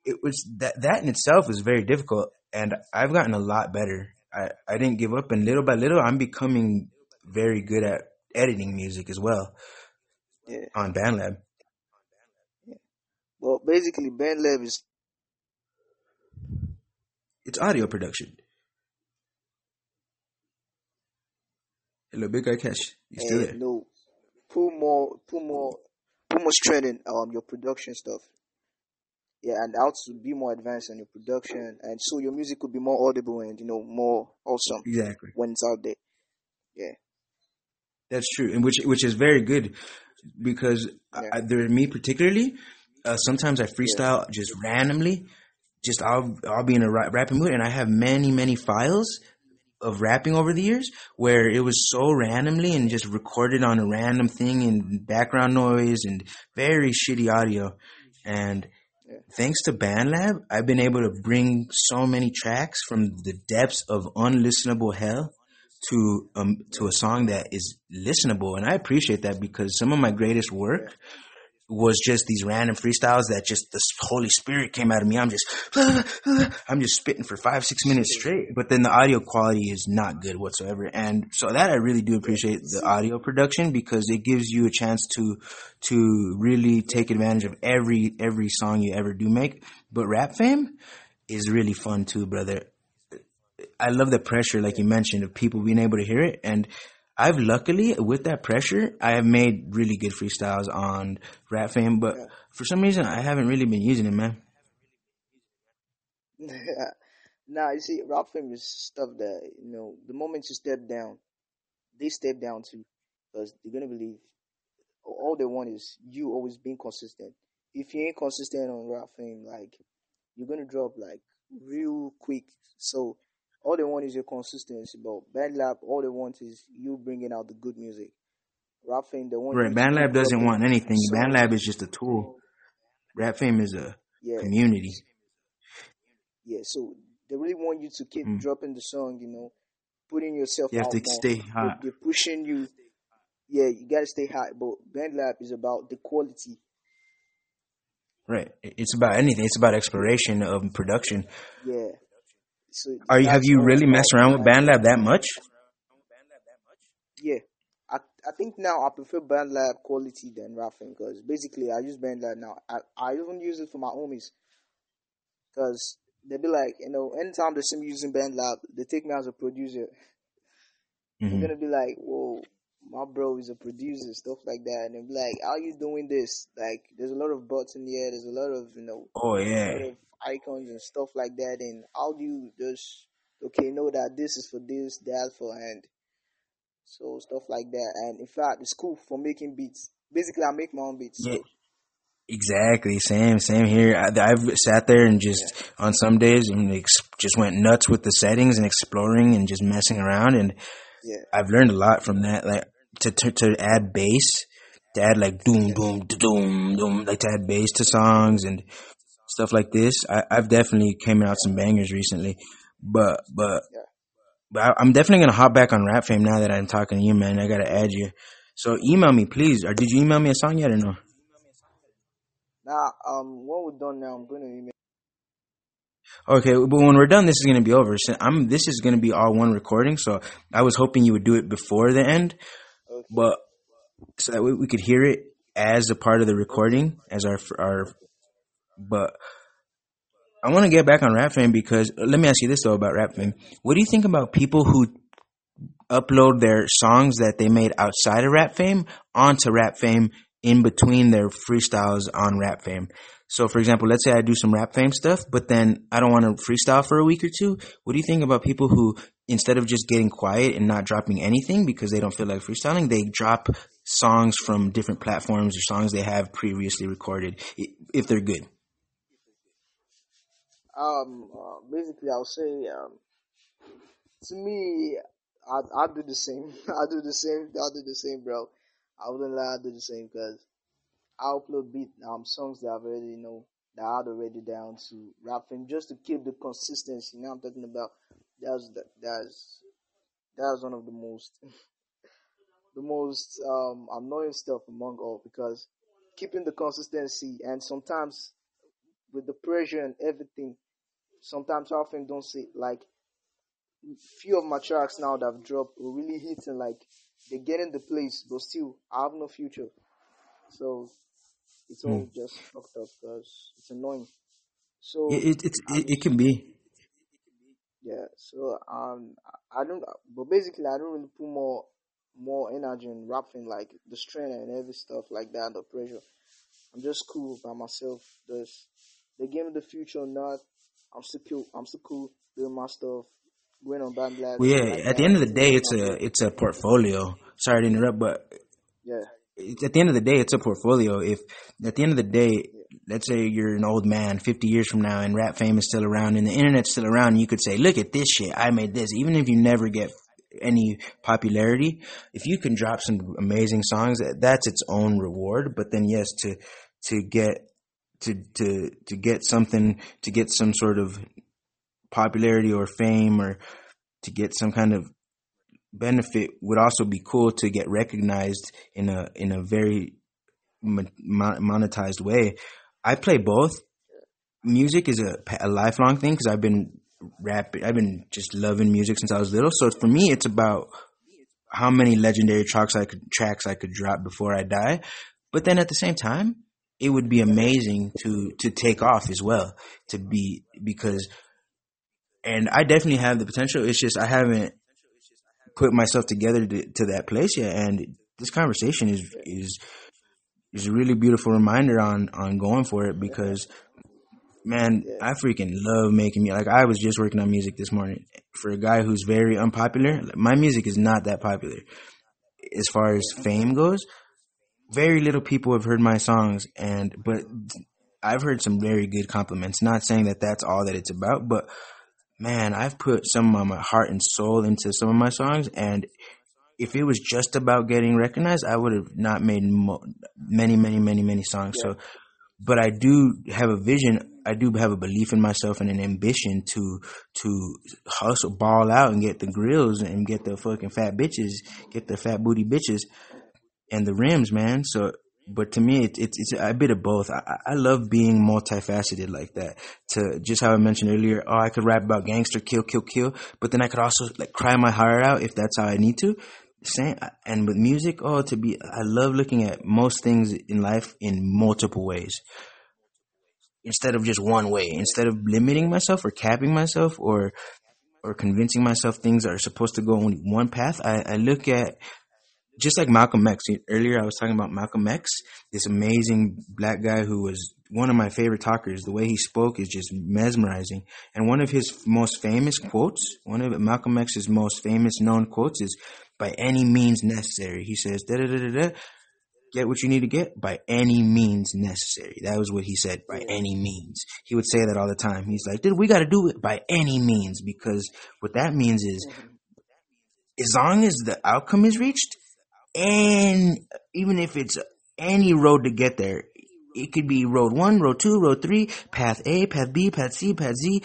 it was that in itself was very difficult, and I've gotten a lot better. I didn't give up, and little by little I'm becoming very good at editing music as well on BandLab. Well, basically BandLab is it's audio production. Hello, Big Guy Kaz. You still there? No, put more strength in your production stuff. Yeah, and how to be more advanced in your production, and so your music could be more audible and, you know, more awesome. Exactly. When it's out there. Yeah. That's true, and which is very good, because me particularly, sometimes I freestyle just randomly, just I'll be in a rapping mood, and I have many files of rapping over the years where it was so randomly and just recorded on a random thing and background noise and very shitty audio. And thanks to BandLab, I've been able to bring so many tracks from the depths of unlistenable hell to a song that is listenable. And I appreciate that, because some of my greatest work was just these random freestyles that just the Holy Spirit came out of me. I'm just spitting for 5-6 minutes straight, but then the audio quality is not good whatsoever. And so that I really do appreciate the audio production, because it gives you a chance to really take advantage of every song you ever do make. But Rap Fame is really fun too, brother. I love the pressure, like you mentioned, of people being able to hear it. And I've luckily, with that pressure, I have made really good freestyles on Rap Fame, but for some reason, I haven't really been using it, man. Nah, you see, Rap Fame is stuff that, you know, the moment you step down, they step down too, because they're going to believe all they want is you always being consistent. If you ain't consistent on Rap Fame, like, you're going to drop, like, real quick, so... All they want is your consistency, but BandLab, all they want is you bringing out the good music. Rap Fame, they want... Right, BandLab doesn't want anything. So, BandLab is just a tool. Rap Fame is a community. Yeah, so they really want you to keep dropping the song, you know, putting yourself out. You have to stay hot. They're pushing you. Yeah, you got to stay hot, but BandLab is about the quality. Right. It's about anything. It's about exploration of production. Yeah. So have you really messed around with BandLab that much? Yeah. I think now I prefer BandLab quality than Rap Fame, because basically I use BandLab now. I even use it for my homies, because they be like, you know, anytime they see me using BandLab, they take me as a producer. Mm-hmm. They're going to be like, whoa, my bro is a producer, stuff like that. And they'll be like, how you doing this? Like, there's a lot of bots in the air. There's a lot of, you know. Oh, yeah. Icons and stuff like that, and how do you just know that this is for this, that for hand, so stuff like that. And in fact, it's cool for making beats. Basically, I make my own beats. Yeah, exactly. Same here. I've sat there and just on some days and just went nuts with the settings and exploring and just messing around. And I've learned a lot from that. Like to add bass, to add like doom doom doom doom, like to add bass to songs and stuff like this. I've definitely came out some bangers recently, but I'm definitely gonna hop back on Rap Fame now that I'm talking to you, man. I gotta add you. So email me, please. Or did you email me a song yet or no? Nah. What we're done now, I'm gonna email. Okay, but when we're done, this is going to be over. So this is going to be all one recording, so I was hoping you would do it before the end, okay. But so that way we could hear it as a part of the recording, as our. But I want to get back on Rap Fame, because let me ask you this though about Rap Fame. What do you think about people who upload their songs that they made outside of Rap Fame onto Rap Fame in between their freestyles on Rap Fame? So, for example, let's say I do some Rap Fame stuff, but then I don't want to freestyle for a week or two. What do you think about people who, instead of just getting quiet and not dropping anything because they don't feel like freestyling, they drop songs from different platforms or songs they have previously recorded, if they're good? Basically, I'll say, to me, I do the same. I do the same, bro. I wouldn't lie, I do the same, because I upload songs that I've already that I had already down to Rap Fame, just to keep the consistency. Now I'm talking about that's one of the most annoying stuff among all, because keeping the consistency, and sometimes with the pressure and everything, sometimes Rap Fame don't say, like, few of my tracks now that I've dropped were really hitting, like they get in the place, but still I have no future. So it's all just fucked up, because it's annoying. So it can be. Yeah. So I don't really put more energy in rapping, like the strain and every stuff like that, the pressure. I'm just cool by myself. Just the game of the future, not. I'm still cool doing my stuff. Going on BandLab. Well, yeah. Like at the end of the day, it's a portfolio. Sorry to interrupt, but yeah. At the end of the day, it's a portfolio. If at the end of the day, let's say you're an old man 50 years from now and Rap Fame is still around and the internet's still around, and you could say, look at this shit, I made this. Even if you never get any popularity, if you can drop some amazing songs, that's its own reward. But then, yes, to get some sort of popularity or fame, or to get some kind of benefit, would also be cool, to get recognized in a very monetized way. I play both. Music is a lifelong thing, because I've been just loving music since I was little. So for me, it's about how many legendary tracks I could drop before I die. But then at the same time, it would be amazing to take off as well, and I definitely have the potential. It's just I haven't put myself together to that place yet, and this conversation is a really beautiful reminder on going for it, because man, I freaking love making music. Like, I was just working on music this morning for a guy who's very unpopular. My music is not that popular as far as fame goes. Very little people have heard my songs, but I've heard some very good compliments. Not saying that that's all that it's about, but man, I've put some of my heart and soul into some of my songs, and if it was just about getting recognized, I would have not made many songs. Yeah. So, but I do have a vision. I do have a belief in myself and an ambition to hustle, ball out, and get the grills, and get the fucking fat bitches, get the fat booty bitches, and the rims, man. So, but to me, it's a bit of both. I love being multifaceted like that. To just how I mentioned earlier, I could rap about gangster, kill, but then I could also like cry my heart out if that's how I need to. Same, and with music, I love looking at most things in life in multiple ways, instead of just one way. Instead of limiting myself or capping myself or convincing myself things are supposed to go only one path, I look at. Just like Malcolm X. Earlier I was talking about Malcolm X, this amazing black guy who was one of my favorite talkers. The way he spoke is just mesmerizing. And one of his most famous quotes, one of Malcolm X's most famous known quotes, is, by any means necessary. He says, get what you need to get by any means necessary. That was what he said, by any means. He would say that all the time. He's like, dude, we got to do it by any means, because what that means is, as long as the outcome is reached, and even if it's any road to get there, it could be road 1, road 2, road 3, path A, path B, path C, path Z,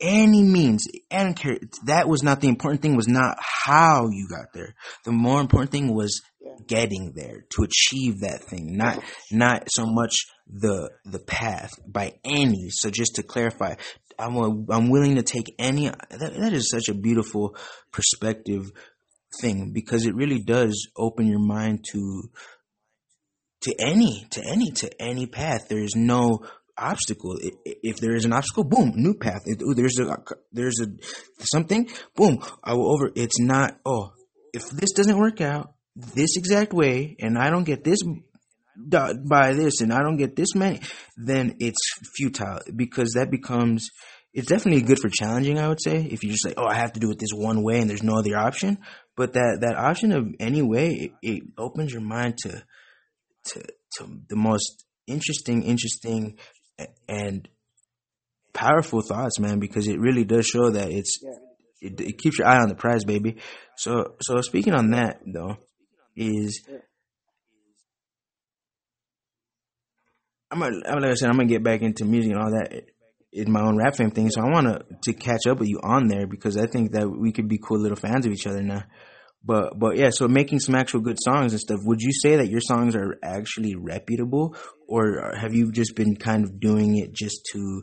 any means. I don't care. That was not the important thing, was not how you got there. The more important thing was getting there, to achieve that thing, not so much the path by any. So just to clarify, I'm willing to take any. That is such a beautiful perspective thing, because it really does open your mind to any path. There is no obstacle. If there is an obstacle, boom, new path. There's a something, boom, I will over. It's not, oh, if this doesn't work out this exact way, and I don't get this by this, and I don't get this many, then it's futile, because that becomes, it's definitely good for challenging, I would say, if you just like, oh, I have to do it this one way and there's no other option. But that option of any way, it opens your mind to the most interesting and powerful thoughts, man, because it really does show that it keeps your eye on the prize, baby. So speaking on that though, I'm gonna get back into music and all that in my own Rap Fame thing. So I want to catch up with you on there, because I think that we could be cool little fans of each other now. But yeah, so making some actual good songs and stuff. Would you say that your songs are actually reputable, or have you just been kind of doing it just to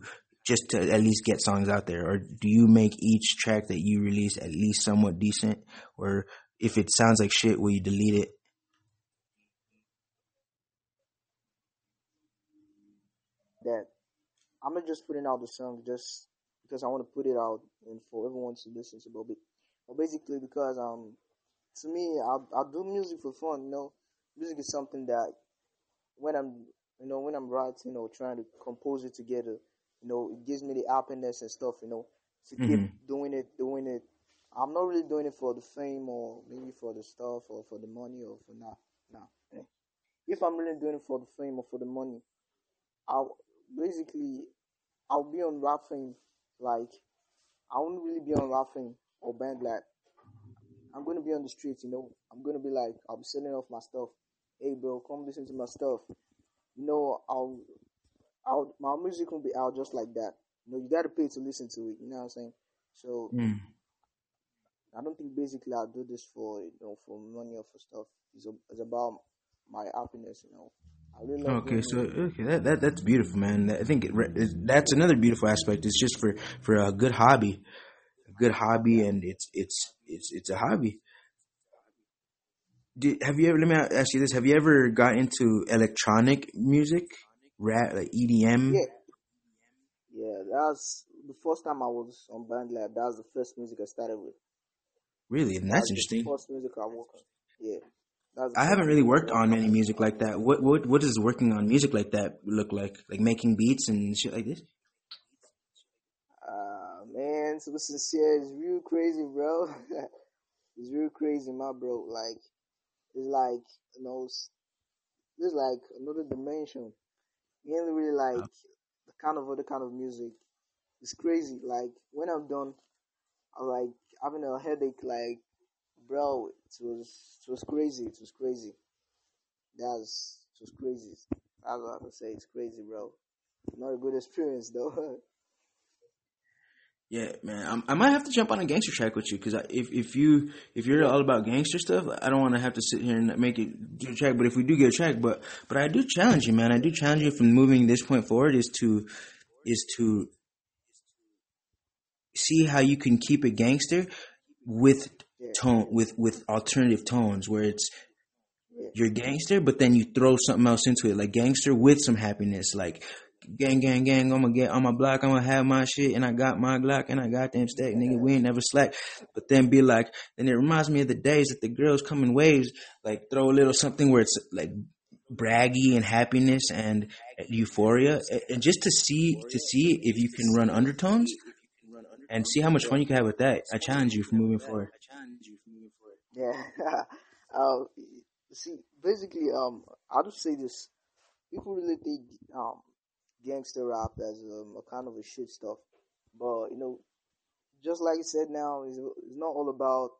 at least get songs out there? Or do you make each track that you release at least somewhat decent? Or if it sounds like shit, will you delete it? That I'm not just putting out the song just because I want to put it out and for everyone to listen to, but basically because to me, I do music for fun. You know, music is something that when I'm writing, you know, trying to compose it together, you know, it gives me the happiness and stuff, you know, to keep doing it. I'm not really doing it for the fame or maybe for the stuff or for the money or for nah. If I'm really doing it for the fame or for the money, I'll be on Rap Fame. Like, I won't really be on Rap Fame or BandLab. I'm going to be on the streets, you know. I'm going to be like, I'll be selling off my stuff. Hey, bro, come listen to my stuff. You know, I'll my music will be out just like that. You know, you got to pay to listen to it, you know what I'm saying? So, I don't think basically I'll do this for, you know, for money or for stuff. It's about my happiness, you know. That's beautiful, man. I think that's another beautiful aspect. It's just for a good hobby, and it's a hobby. Let me ask you this: have you ever got into electronic music, rap, like EDM? Yeah, that's the first time I was on BandLab. That was the first music I started with. Really, and that's interesting. The first music I worked on. Yeah. I haven't really worked on any music like that. What does working on music like that look like? Like making beats and shit like this? Man, to be sincere, it's real crazy, bro. It's real crazy, my bro. Like, it's like, you know, there's like another dimension. You ain't really like the kind of other kind of music. It's crazy. Like, when I'm done, I'm like having a headache, like, bro, it was crazy. It was crazy. I was about to say it's crazy, bro. Not a good experience, though. Yeah, man. I might have to jump on a gangster track with you, because if you're all about gangster stuff, I don't want to have to sit here and make it do a track. But if we do get a track, but I do challenge you, man. I do challenge you from moving this point forward is to see how you can keep it gangster with tone, with alternative tones, where it's you're gangster, but then you throw something else into it, like gangster with some happiness, like gang, gang, gang. I'm gonna get on my block, I'm gonna have my shit, and I got my Glock, and I got them stack, nigga. We ain't never slack. But then be like, then it reminds me of the days that the girls come in waves. Like throw a little something where it's like braggy and happiness and euphoria, and just to see if you can run undertones. And see how much fun you can have with that. I challenge you for moving forward. Yeah. See, basically, I'll just say this. People really think gangster rap as a kind of a shit stuff. But, you know, just like you said now, it's not all about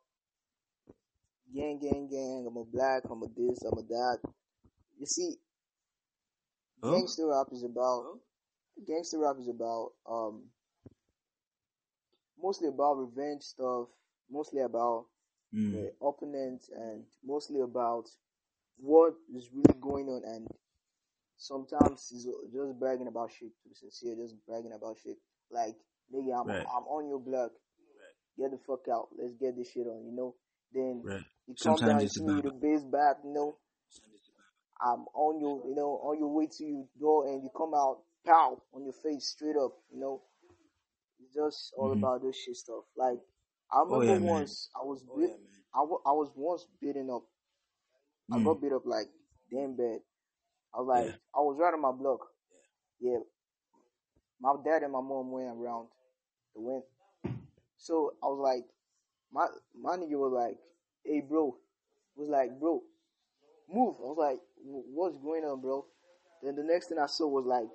gang, gang, gang. I'm a black, I'm a this, I'm a that. You see, gangster rap is about... mostly about revenge stuff, mostly about the opponent, and mostly about what is really going on. And sometimes it's just bragging about shit, to be sincere, just bragging about shit. Like, Nigga, I'm on your block. Get the fuck out. Let's get this shit on, you know? Then you come down to you, the bass back, you know? I'm on your, you know, on your way to your door, and you come out, pow, on your face, straight up, you know? It's just all about this shit stuff. Like, I remember once, I was once beaten up. I got beat up, like, damn bad. I was like, I was right on my block. Yeah. My dad and my mom went around. They went. So I was like, my nigga was like, hey, bro. He was like, bro, move. I was like, what's going on, bro? Then the next thing I saw was like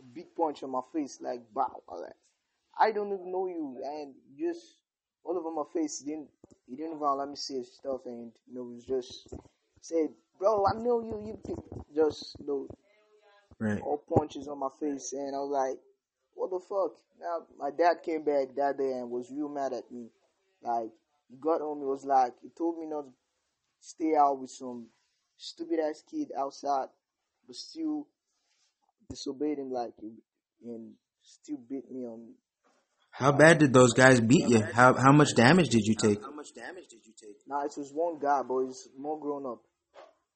a big punch on my face, like, bow. I was like, I don't even know you. And just all over my face, he didn't even let me see his stuff. And, you know, he just said, bro, I know you. Just, you know, all punches on my face. And I was like, what the fuck? Now, my dad came back that day and was real mad at me. Like, he got on me, was like, he told me not to stay out with some stupid-ass kid outside, but still disobeyed him, like, and still beat me on. How bad did those guys beat you? How much damage did you take? Nah, it was one guy, but he's more grown up.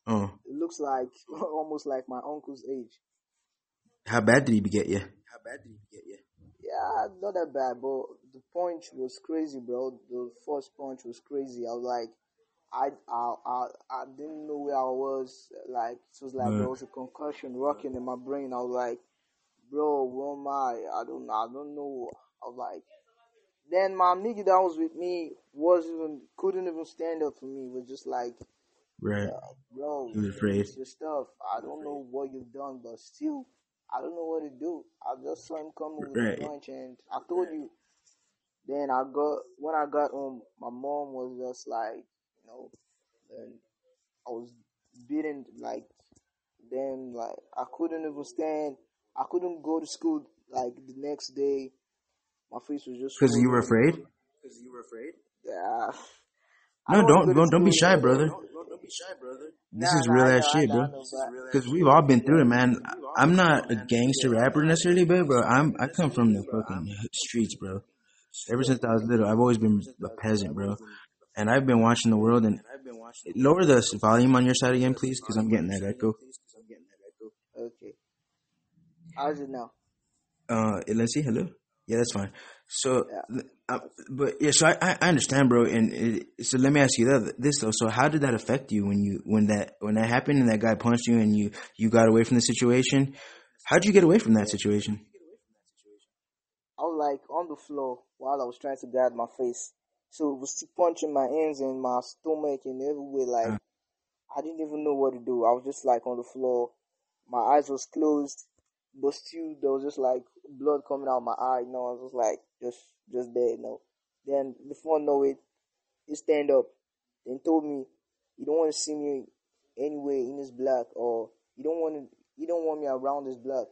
Oh. It looks like, almost like my uncle's age. How bad did he get you? Yeah, not that bad, but the punch was crazy, bro. The first punch was crazy. I was like, I didn't know where I was. Like, it was like there was a concussion rocking in my brain. I was like, bro, where am I? I don't know. I was like, then my nigga that was with me couldn't even stand up for me. It was just like, bro, it's your stuff. I don't know what you've done, but still. I don't know what to do. I just saw him come with a punch, and I told you. Then when I got home, my mom was just like, you know, and I was beaten, like, then, like, I couldn't even stand. I couldn't go to school, like, the next day. My face was just... Because you were afraid? Yeah. No, don't be shy, brother. This is real ass shit, bro. Because we've all been through it, man. I'm not a gangster rapper necessarily, but I come from the fucking streets, bro. Ever since I was little, I've always been a peasant, bro. And I've been watching the world. And lower the volume on your side again, please, because I'm getting that echo. Okay. How's it now? Let's see. Hello. Yeah, that's fine. So, yeah. I understand, bro. And so let me ask you this though. So how did that affect you when that happened and that guy punched you and you got away from the situation? How'd you get away from that situation? I was like on the floor while I was trying to guard my face. So it was still punching my hands and my stomach and everywhere. Like I didn't even know what to do. I was just like on the floor. My eyes was closed. But still, there was just like blood coming out of my eye. You know, I was just like, just there. You know, then before I know it, he stand up and told me, "You don't want to see me anywhere in this block, or you don't want me around this block."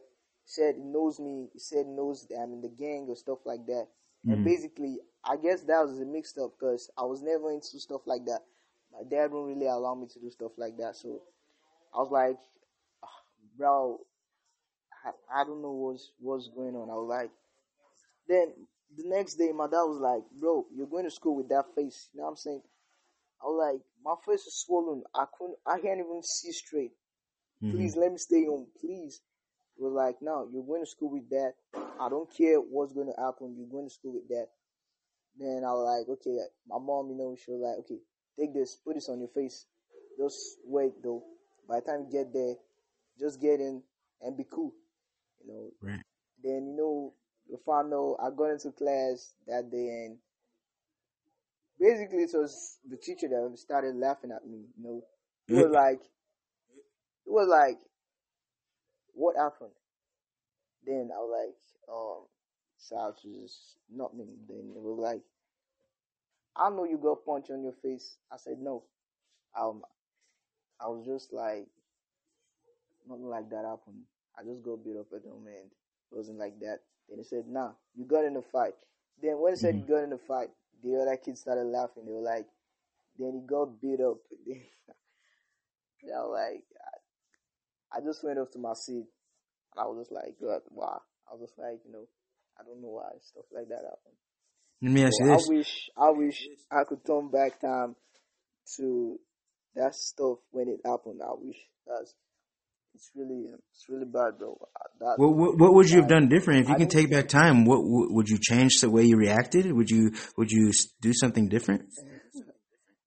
He said he knows me. He said he knows that I'm in the gang or stuff like that. Mm-hmm. And basically, I guess that was a mixed up because I was never into stuff like that. My dad didn't really allow me to do stuff like that, so I was like, bro. I don't know what's going on. I was like, then the next day, my dad was like, bro, you're going to school with that face. You know what I'm saying? I was like, my face is swollen. I can't even see straight. Please let me stay home, please. He was like, no, you're going to school with that. I don't care what's going to happen. You're going to school with that. Then I was like, okay, my mom, you know, she was like, okay, take this, put this on your face. Just wait though. By the time you get there, just get in and be cool. You know, Then you know, the final. I got into class that day, and basically it was the teacher that started laughing at me. You know, it was like, what happened? Then I was like, so I was just not me. Then it was like, I know you got punch on your face. I said no. I was just like, nothing like that happened. I just got beat up at home and it wasn't like that. Then he said, nah, you got in a fight. Then when he said you got in a fight, the other kids started laughing. They were like, then he got beat up. They were like, I just went off to my seat. And I was just like, wow. I was just like, you know, I I don't know why stuff like that happened. Let me ask you this. I wish I could turn back time to that stuff when it happened. I wish that's. It's really bad though. What would you have done different if you can take back time? What would you change the way you reacted? Would you do something different?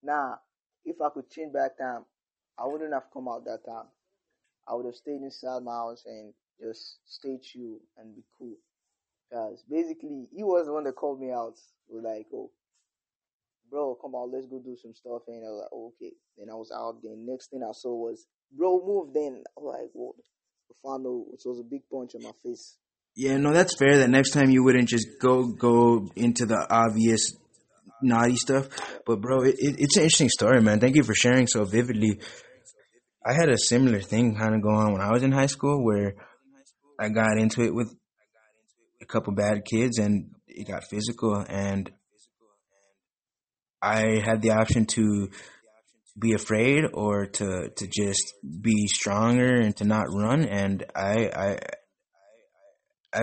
Nah, if I could change back time, I wouldn't have come out that time. I would have stayed inside my house and just stay chill and be cool. Cause basically, he was the one that called me out. He was like, "Oh, bro, come out, let's go do some stuff." And I was like, "Oh, okay." Then I was out. Then next thing I saw was. Bro, move then. I'm like, well, it was a big punch in my face. Yeah, no, that's fair. That next time you wouldn't just go into the obvious naughty stuff. But, bro, it's an interesting story, man. Thank you for sharing so vividly. I had a similar thing kind of going on when I was in high school where I got into it with a couple bad kids and it got physical. And I had the option to be afraid or to just be stronger and to not run. And I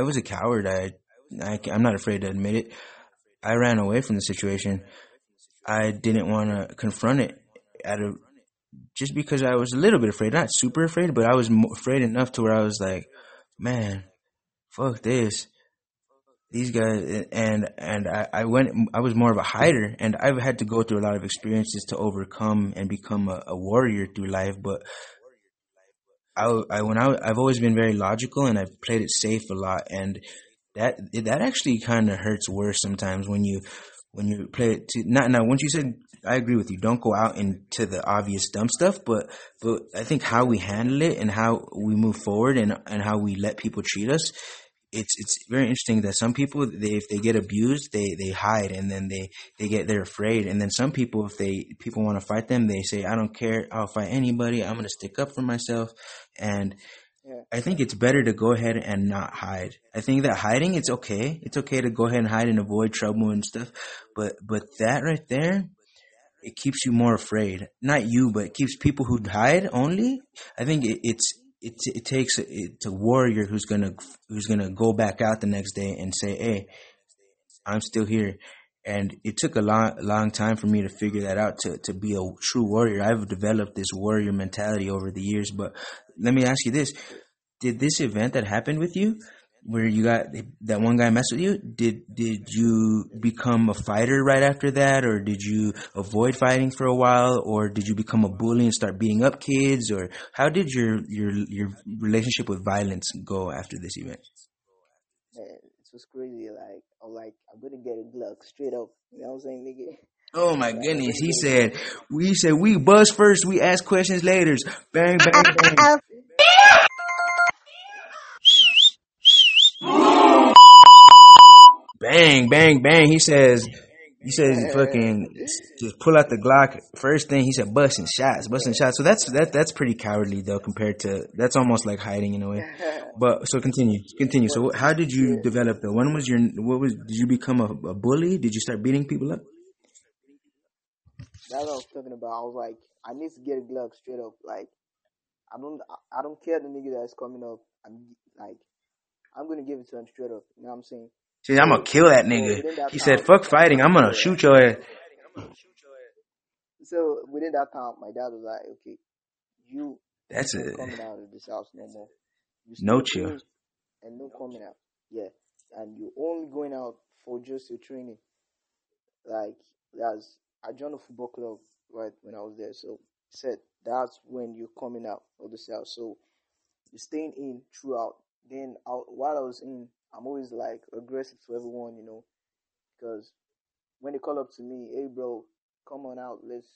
was a coward. I'm not afraid to admit it. I ran away from the situation. I didn't want to confront it just because I was a little bit afraid, not super afraid, but I was afraid enough to where I was like, man, fuck this. These guys, and I was more of a hider, and I've had to go through a lot of experiences to overcome and become a warrior through life. But I've always been very logical, and I've played it safe a lot, and that actually kind of hurts worse sometimes when you play it too. Not once you said, I agree with you. Don't go out into the obvious dumb stuff, but I think how we handle it and how we move forward and how we let people treat us. It's very interesting that some people, if they get abused, they hide, and then they're afraid. And then some people, if people want to fight them, they say, I don't care. I'll fight anybody. I'm going to stick up for myself. And yeah. I think it's better to go ahead and not hide. I think that hiding, it's okay. It's okay to go ahead and hide and avoid trouble and stuff. But that right there, it keeps you more afraid. Not you, but it keeps people who hide only. I think it takes a warrior who's gonna go back out the next day and say, "Hey, I'm still here." And it took a long time for me to figure that out to be a true warrior. I've developed this warrior mentality over the years. But let me ask you this: did this event that happened with you, where you got that one guy mess with you, did you become a fighter right after that, or did you avoid fighting for a while, or did you become a bully and start beating up kids, or how did your relationship with violence go after this event? Man, it was crazy. Like I'm gonna get a Glock straight up. You know what I'm saying, nigga? Oh my goodness! He said, "We buzz first, we ask questions later." Bang bang bang. Bang, bang, bang. He says, fucking, just pull out the Glock. First thing he said, busting shots. So that's pretty cowardly though, compared to, that's almost like hiding in a way. But so continue. So how did you develop though? When was did you become a bully? Did you start beating people up? That's what I was talking about. I was like, I need to get a Glock straight up. Like, I don't care the nigga that's coming up. I'm like, I'm gonna give it to him straight up. You know what I'm saying? He said, I'm going to kill that nigga. He said, fuck fighting. I'm going to shoot your ass. So within that time, my dad was like, okay, you that's it. Coming out of this house no more. No chill. And no coming out. Yeah. And you're only going out for just your training. Like, I joined a football club right when I was there. So he said, that's when you're coming out of this house. So you're staying in throughout. Then while I was in, I'm always like aggressive to everyone, you know, because when they call up to me, hey bro, come on out, let's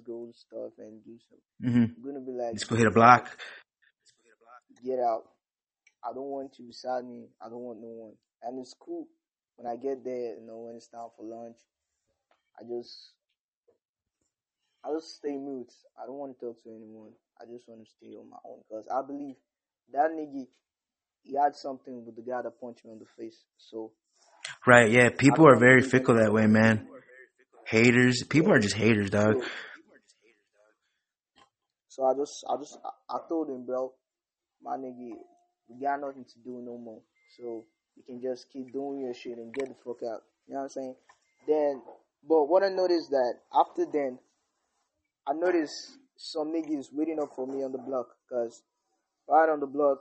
go and stuff and do something. Mm-hmm. I'm gonna be like, let's go hit a block. Get out! I don't want you beside me. I don't want no one. And it's cool when I get there, you know, when it's time for lunch, I just stay mute. I don't want to talk to anyone. I just want to stay on my own because I believe that nigga. He had something with the guy that punched me on the face. So, right, yeah, people are very fickle that way, man. Haters, people are just haters, dog. So I told him, bro, my nigga, we got nothing to do no more. So You can just keep doing your shit and get the fuck out. You know what I'm saying? Then, but what I noticed that after then, I noticed some niggas waiting up for me on the block. Because right on the block,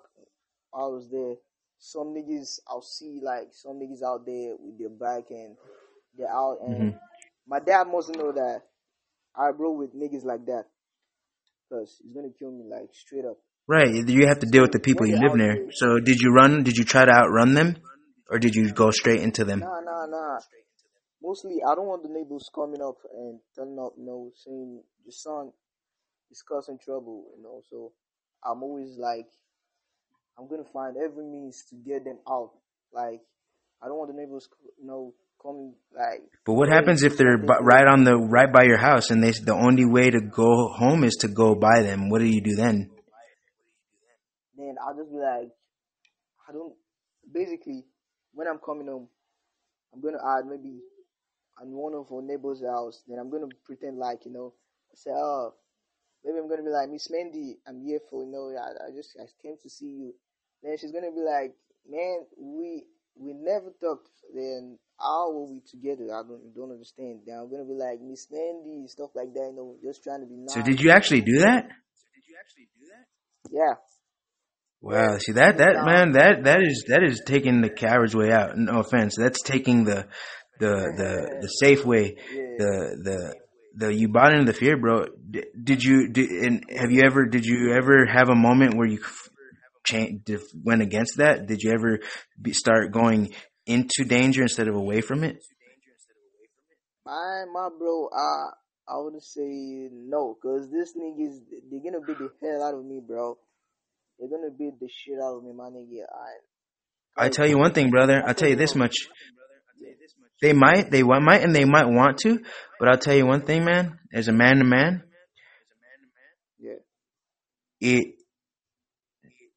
I was there. Some niggas, I'll see like some niggas out there with their bike and they're out. And my dad must know that I roll with niggas like that. Because he's going to kill me like straight up. Right, you have to deal with the people you live near. So did you run? Did you try to outrun them? Or did you go straight into them? Nah. Mostly, I don't want the neighbors coming up and turning up, saying the son is causing trouble, So I'm always like, I'm going to find every means to get them out. Like, I don't want the neighbors, coming, like... But what happens if they're right by your house and the only way to go home is to go by them? What do you do then? Then I'll just be like, basically, when I'm coming home, I'm going to add maybe on one of our neighbor's house. Then I'm going to pretend like, say, oh, maybe I'm going to be like, Miss Mandy, I'm here for, I came to see you. Then she's going to be like, man, we never talked. Then how were we together? I don't understand. Then I'm going to be like, Miss Mandy, stuff like that, just trying to be nice. So did you actually do that? Yeah. Wow, see that is taking the coward's way out. No offense, that's taking the safe way. You bought into the fear, bro. Did you ever have a moment where you went against that? Did you ever start going into danger instead of away from it? My bro, I would say no, cause this niggas they're gonna beat the hell out of me, bro. They're gonna beat the shit out of me, my nigga. I tell you one thing, brother. I'll tell you this much. They might want to, but I'll tell you one thing, man. As a man to man,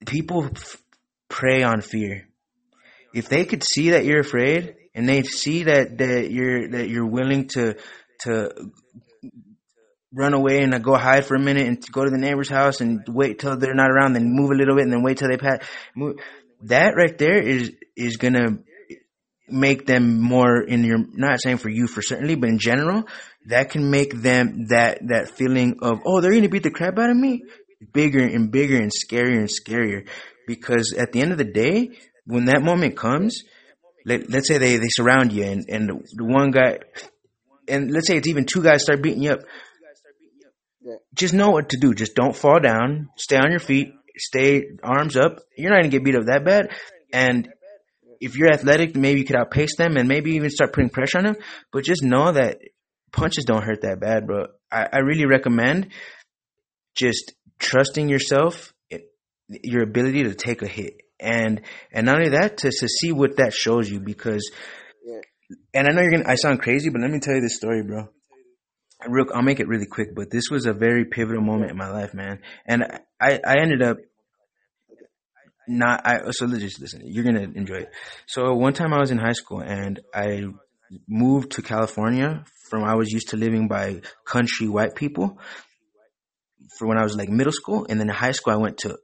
people prey on fear. If they could see that you're afraid, and they see that you're willing to run away and go hide for a minute and go to the neighbor's house and wait till they're not around, then move a little bit and then wait till they move. That right there is going to make them more not saying for you for certainly, but in general, that can make them that feeling of, oh, they're going to beat the crap out of me, bigger and bigger and scarier and scarier. Because at the end of the day, when that moment comes, let's say they surround you and the one guy, and let's say it's even two guys start beating you up. Just know what to do. Just don't fall down. Stay on your feet. Stay arms up. You're not going to get beat up that bad. And if you're athletic, maybe you could outpace them and maybe even start putting pressure on them. But just know that punches don't hurt that bad, bro. I really recommend just trusting yourself, your ability to take a hit. And not only that, to see what that shows you because – and I know I sound crazy, but let me tell you this story, bro. I'll make it really quick, but this was a very pivotal moment in my life, man. And I ended up so let's just listen. You're going to enjoy it. So one time I was in high school and I moved to California I was used to living by country white people for when I was like middle school. And then in high school, I went to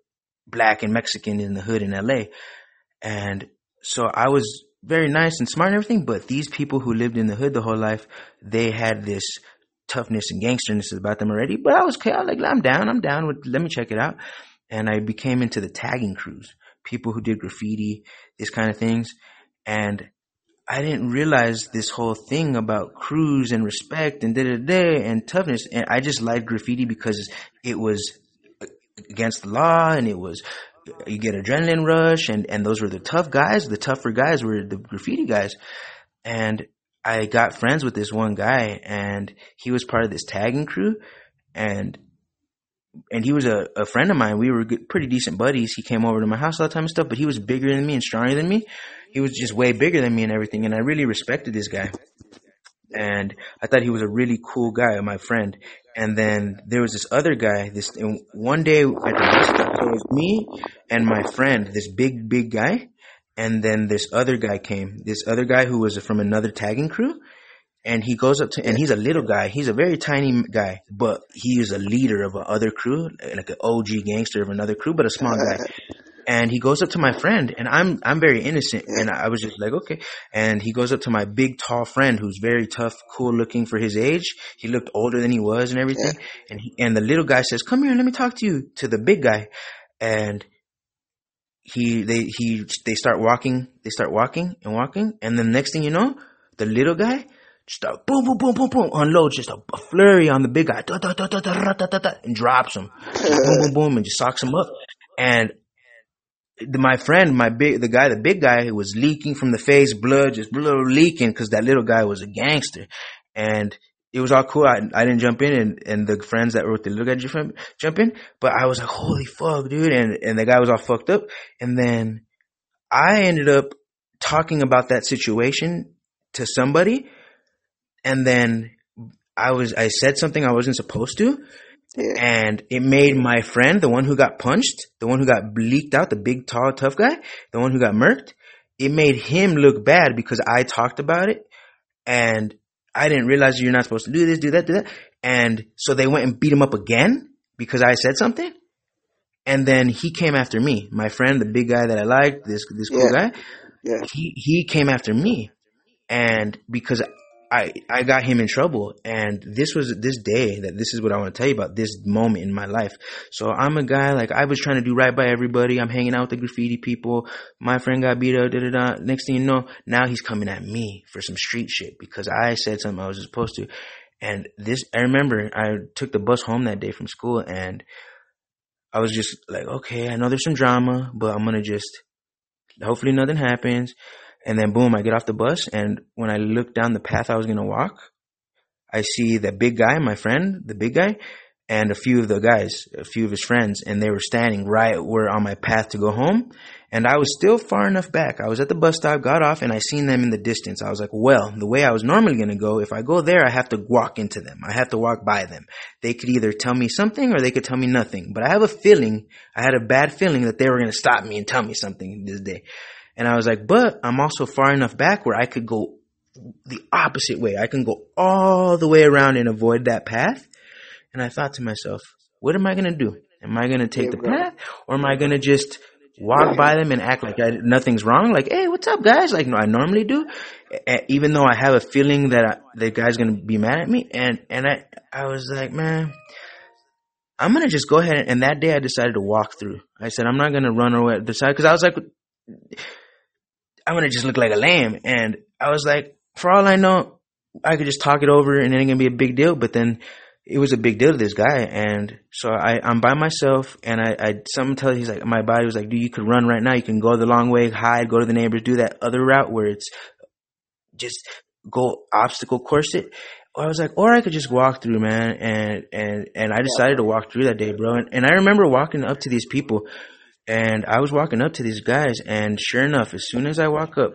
black and Mexican in the hood in LA. And so I was very nice and smart and everything, but these people who lived in the hood the whole life, they had this toughness and gangsterness about them already, but I was like, I'm down with, let me check it out. And I became into the tagging crews, people who did graffiti, these kind of things. And I didn't realize this whole thing about crews and respect and and toughness. And I just liked graffiti because it was against the law and it was, you get adrenaline rush. And those were the tough guys. The tougher guys were the graffiti guys. And I got friends with this one guy and he was part of this tagging crew and he was a friend of mine. We were pretty decent buddies. He came over to my house all the time and stuff, but he was bigger than me and stronger than me. He was just way bigger than me and everything. And I really respected this guy and I thought he was a really cool guy, my friend. And then there was this other guy, and one day at the bus stop, it was me and my friend, this big guy. And then this other guy who was from another tagging crew. And he goes up and he's a little guy. He's a very tiny guy, but he is a leader of another crew, like an OG gangster of another crew, but a small guy. And he goes up to my friend, and I'm very innocent, and I was just like, okay. And he goes up to my big, tall friend who's very tough, cool looking for his age. He looked older than he was and everything. And the little guy says, come here, let me talk to you, to the big guy. And they start walking. And the next thing you know, the little guy just boom, boom, boom, boom, boom, unloads just a flurry on the big guy, and drops him, boom, boom, boom, and just socks him up. And the big guy was leaking from the face, blood, just leaking, because that little guy was a gangster. And it was all cool. I didn't jump in, and the friends that were with the little guy didn't jump in, but I was like, holy fuck, dude. And the guy was all fucked up. And then I ended up talking about that situation to somebody, and then I said something I wasn't supposed to. Yeah. And it made my friend, the one who got punched, the one who got leaked out, the big, tall, tough guy, the one who got murked, it made him look bad because I talked about it, and I didn't realize you're not supposed to do this, do that, do that. And so they went and beat him up again because I said something. And then he came after me. My friend, the big guy that I liked, this cool guy, he came after me. And because I got him in trouble, and this is what I want to tell you about, this moment in my life. So I'm a guy, like, I was trying to do right by everybody. I'm hanging out with the graffiti people. My friend got beat up, da-da-da. Next thing you know, now he's coming at me for some street shit because I said something I was supposed to. And I remember I took the bus home that day from school, and I was just like, okay, I know there's some drama, but I'm going to just, hopefully nothing happens. And then boom, I get off the bus, and when I look down the path I was going to walk, I see that big guy, my friend, the big guy, and a few of his friends, and they were standing right where on my path to go home. And I was still far enough back. I was at the bus stop, got off, and I seen them in the distance. I was like, well, the way I was normally going to go, if I go there, I have to walk into them. I have to walk by them. They could either tell me something or they could tell me nothing. But I had a bad feeling that they were going to stop me and tell me something this day. And I was like, but I'm also far enough back where I could go the opposite way. I can go all the way around and avoid that path. And I thought to myself, what am I going to do? Am I going to take the path, or am I going to just walk by them and act like nothing's wrong? Like, hey, what's up, guys? Like, no, I normally do, even though I have a feeling that the guy's going to be mad at me. And I was like, man, I'm going to just go ahead. And that day I decided to walk through. I said, I'm not going to run away. Because I was like, I'm going to just look like a lamb. And I was like, for all I know, I could just talk it over and it ain't going to be a big deal. But then it was a big deal to this guy. And so I'm by myself, and someone tells me, he's like, my body was like, dude, you could run right now. You can go the long way, hide, go to the neighbors, do that other route where it's just go obstacle course it. I was like, or I could just walk through, man. And I decided to walk through that day, bro. And I remember walking up to these people. And I was walking up to these guys, and sure enough, as soon as I walk up,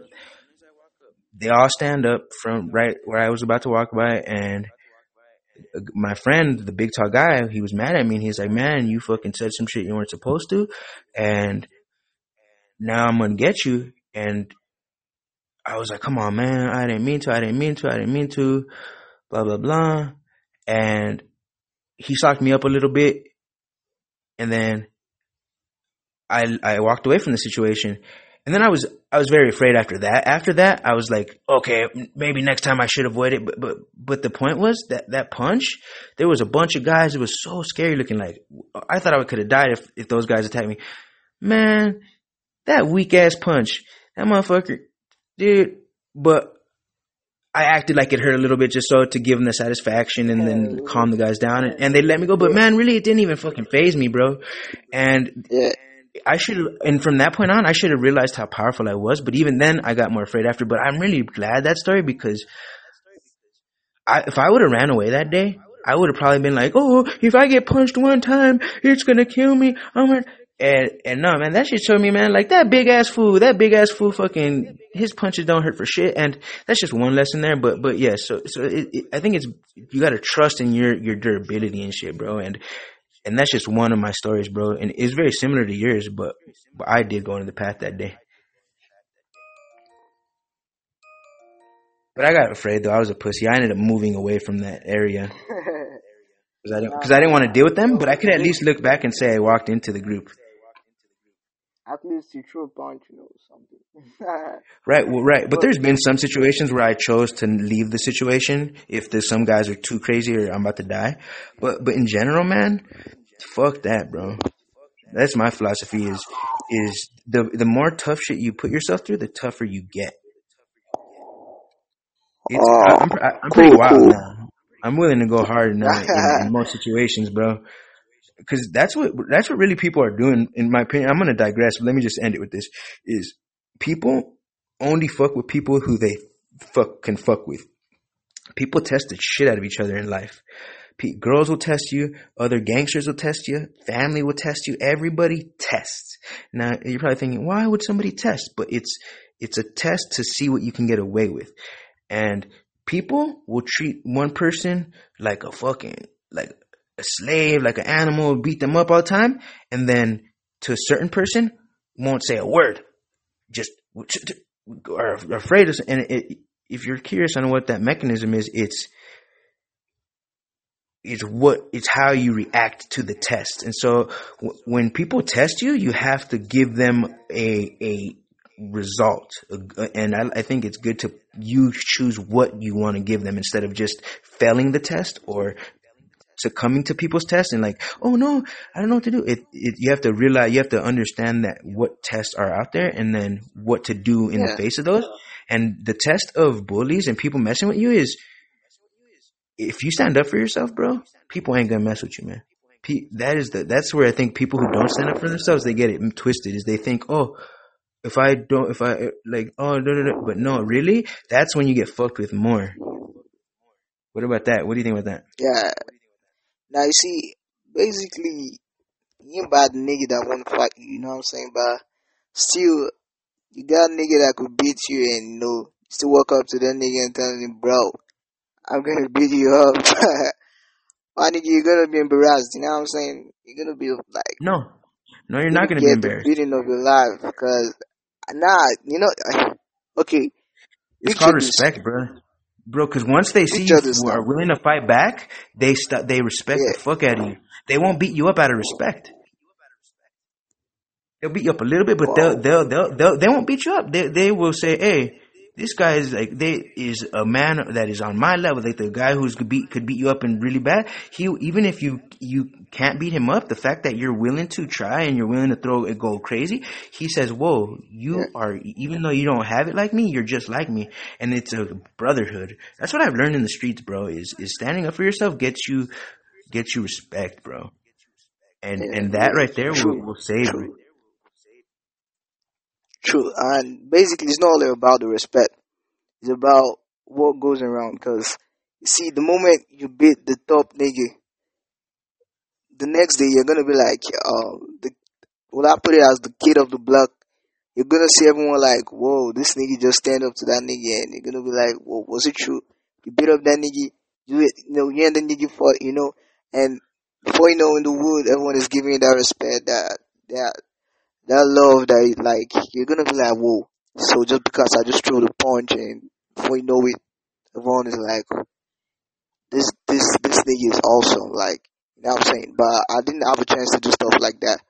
they all stand up from right where I was about to walk by. And my friend, the big tall guy, he was mad at me, and he's like, man, you fucking said some shit you weren't supposed to, and now I'm going to get you. And I was like, come on, man, I didn't mean to, blah, blah, blah. And he socked me up a little bit, and then I walked away from the situation. And then I was very afraid after that. After that, I was like, okay, maybe next time I should avoid it. But the point was that punch, there was a bunch of guys. It was so scary looking. Like, I thought I could have died if those guys attacked me. Man, that weak ass punch, that motherfucker, dude. But I acted like it hurt a little bit just so to give them the satisfaction and then calm the guys down. And they let me go. But man, really, it didn't even fucking faze me, bro. And yeah. And from that point on, I should have realized how powerful I was. But even then, I got more afraid after. But I'm really glad that story, because if I would have ran away that day, I would have probably been like, oh, if I get punched one time, it's going to kill me. And no, man, that shit showed me, man, like that big ass fool fucking, his punches don't hurt for shit. And that's just one lesson there. But yeah, so I think it's, you got to trust in your durability and shit, bro. And that's just one of my stories, bro. And it's very similar to yours, but I did go into the path that day. But I got afraid, though. I was a pussy. I ended up moving away from that area because I didn't want to deal with them. But I could at least look back and say I walked into the group. at least you throw a punch, you know, something. Right, well, right. But there's been some situations where I chose to leave the situation if there's some guys are too crazy or I'm about to die. But in general, man, fuck that, bro. That's my philosophy is the more tough shit you put yourself through, the tougher you get. It's, I'm pretty wild now. I'm willing to go hard now in most situations, bro. Because that's what really people are doing, in my opinion. I'm going to digress, but let me just end it with this. Is people only fuck with people who they can fuck with. People test the shit out of each other in life. Girls will test you. Other gangsters will test you. Family will test you. Everybody tests. Now, you're probably thinking, why would somebody test? But it's a test to see what you can get away with. And people will treat one person like a fucking, like a slave, like an animal, beat them up all the time, and then to a certain person won't say a word, just are afraid of. And if you're curious on what that mechanism is, it's how you react to the test. And so when people test you, you have to give them a result, and I think it's good to you choose what you want to give them instead of just failing the test or succumbing to people's tests and like, oh no, I don't know what to do. You have to understand that what tests are out there and then what to do in the face of those. And the test of bullies and people messing with you is if you stand up for yourself, bro, people ain't gonna mess with you, man. That's where I think people who don't stand up for themselves, they get it twisted. Is they think, oh, but no, really, that's when you get fucked with more. What about that? What do you think about that? Yeah. Now, you see, basically, you bad nigga that won't fight you, you know what I'm saying? But still, you got a nigga that could beat you and, you know, still walk up to that nigga and tell him, bro, I'm going to beat you up. My nigga, you're going to be embarrassed, you know what I'm saying? You're going to be like... No, you're not going to be embarrassed. You're going to get the beating of your life because... Nah, you know, okay. It's called respect, bro. Because once they see you are willing to fight back, they respect the fuck out of you. They won't beat you up out of respect. They'll beat you up a little bit, but they won't beat you up. They will say, hey, this guy is like is a man that is on my level. Like the guy who's could beat you up and really bad. He even if you can't beat him up, the fact that you're willing to try and you're willing to throw and go crazy, he says, "Whoa, you are even though you don't have it like me, you're just like me." And it's a brotherhood. That's what I've learned in the streets, bro. Is standing up for yourself gets you respect, bro. And that right there will save you. True, and basically it's not all about the respect. It's about what goes around, because you see, the moment you beat the top nigga, the next day you're gonna be like, I put it as the kid of the block. You're gonna see everyone like, whoa, this nigga just stand up to that nigga, and you're gonna be like, whoa, was it true? You beat up that nigga, you and the nigga fought, you know, and before you know in the world, everyone is giving you that respect, that love that, like, you're going to be like, whoa. So just because I just threw the punch and before you know it, everyone is like, this nigga is awesome. Like, you know what I'm saying? But I didn't have a chance to do stuff like that.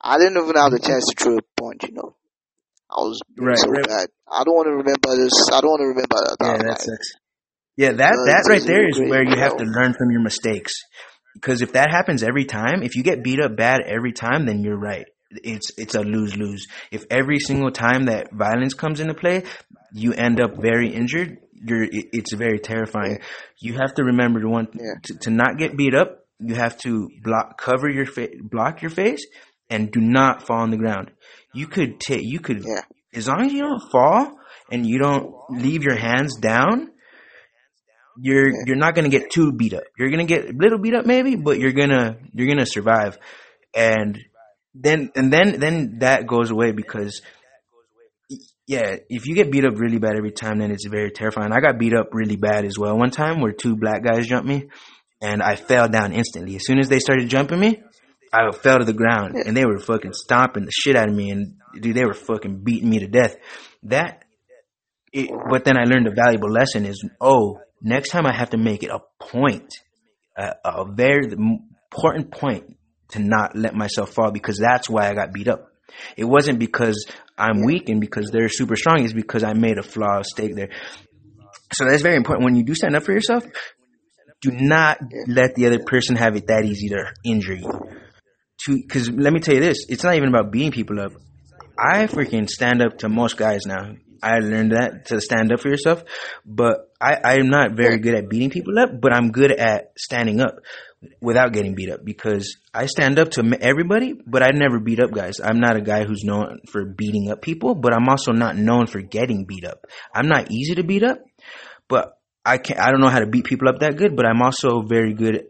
I didn't even have the chance to throw a punch, you know. I was bad. I don't want to remember this. I don't want to remember that. Yeah, that right there is where you have to learn from your mistakes. Because if that happens every time, if you get beat up bad every time, then you're right. It's a lose-lose. If every single time that violence comes into play, you end up very injured, it's very terrifying. You have to remember to not get beat up. You have to block your face and do not fall on the ground. You could as long as you don't fall and you don't leave your hands down, you're not going to get too beat up. You're going to get a little beat up maybe, but you're going to survive. And then that goes away because, yeah, if you get beat up really bad every time, then it's very terrifying. I got beat up really bad as well one time where two black guys jumped me, and I fell down instantly. As soon as they started jumping me, I fell to the ground, and they were fucking stomping the shit out of me, and dude, they were fucking beating me to death. But then I learned a valuable lesson is, oh, next time I have to make it a point, a very important point, to not let myself fall, because that's why I got beat up. It wasn't because I'm weak and because they're super strong. It's because I made a flawed mistake there. So that's very important. When you do stand up for yourself, do not let the other person have it that easy to injure you. Because let me tell you this, it's not even about beating people up. I freaking stand up to most guys now. I learned that, to stand up for yourself. But I'm not very good at beating people up, but I'm good at standing up without getting beat up, because I stand up to everybody, but I never beat up guys. I'm not a guy who's known for beating up people, but I'm also not known for getting beat up. I'm not easy to beat up, but I don't know how to beat people up that good, but I'm also very good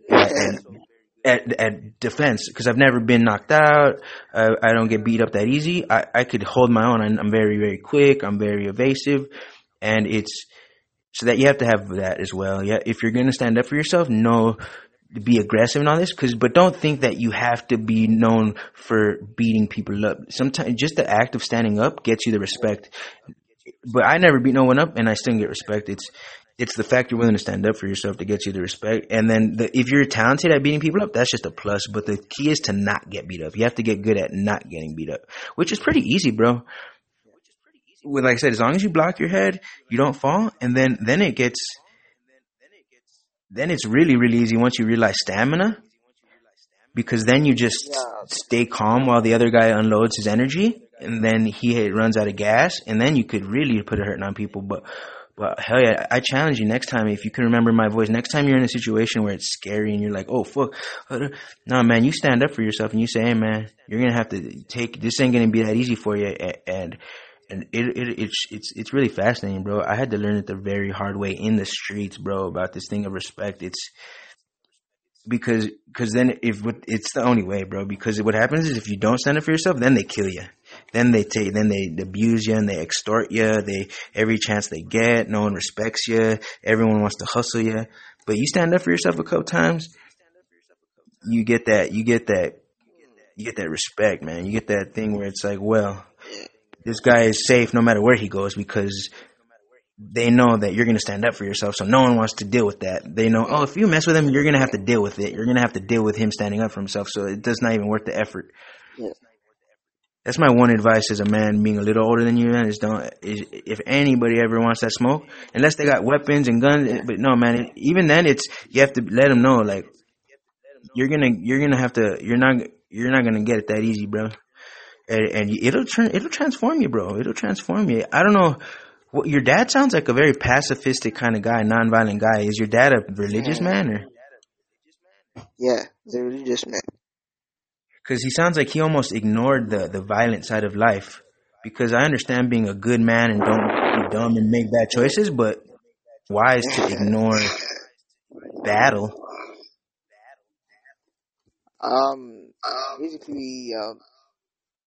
at defense, because I've never been knocked out. I don't get beat up that easy. I could hold my own. I'm very, very quick. I'm very evasive. And it's so that you have to have that as well. Yeah, if you're going to stand up for yourself, know, be aggressive and all this, but don't think that you have to be known for beating people up. Sometimes just the act of standing up gets you the respect. But I never beat no one up and I still get respect. It's the fact you're willing to stand up for yourself that gets you the respect. And then if you're talented at beating people up, that's just a plus. But the key is to not get beat up. You have to get good at not getting beat up, which is pretty easy, bro. Well, like I said, as long as you block your head, you don't fall. And then it gets, then it's really, really easy once you realize stamina, because then you just stay calm while the other guy unloads his energy. And then he runs out of gas, and then you could really put a hurting on people. But hell yeah, I challenge you next time, if you can remember my voice, next time you're in a situation where it's scary and you're like, oh, fuck. No, man, you stand up for yourself and you say, hey, man, you're going to have to take – this ain't going to be that easy for you. And it's really fascinating, bro. I had to learn it the very hard way in the streets, bro, about this thing of respect. It's – because then it's the only way, bro, because what happens is if you don't stand up for yourself, then they kill you. Then they abuse you and they extort you. Every chance they get, no one respects you. Everyone wants to hustle you. But you stand up for yourself a couple times, you get that respect, man. You get that thing where it's like, well, this guy is safe no matter where he goes, because they know that you're going to stand up for yourself, so no one wants to deal with that. They know, oh, if you mess with him, you're going to have to deal with it. You're going to have to deal with him standing up for himself, so it does not even worth the effort. Yeah. That's my one advice as a man being a little older than you, man, is if anybody ever wants that smoke, unless they got weapons and guns. Yeah. But no, man, even then, you have to let them know, like, you're not going to get it that easy, bro. And it'll transform you, bro. It'll transform you. I don't know. Well, your dad sounds like a very pacifistic kind of guy, nonviolent guy. Is your dad a religious man? Or? Yeah, he's a religious man. Because he sounds like he almost ignored the violent side of life. Because I understand being a good man and don't be dumb and make bad choices, but wise to ignore battle. Basically,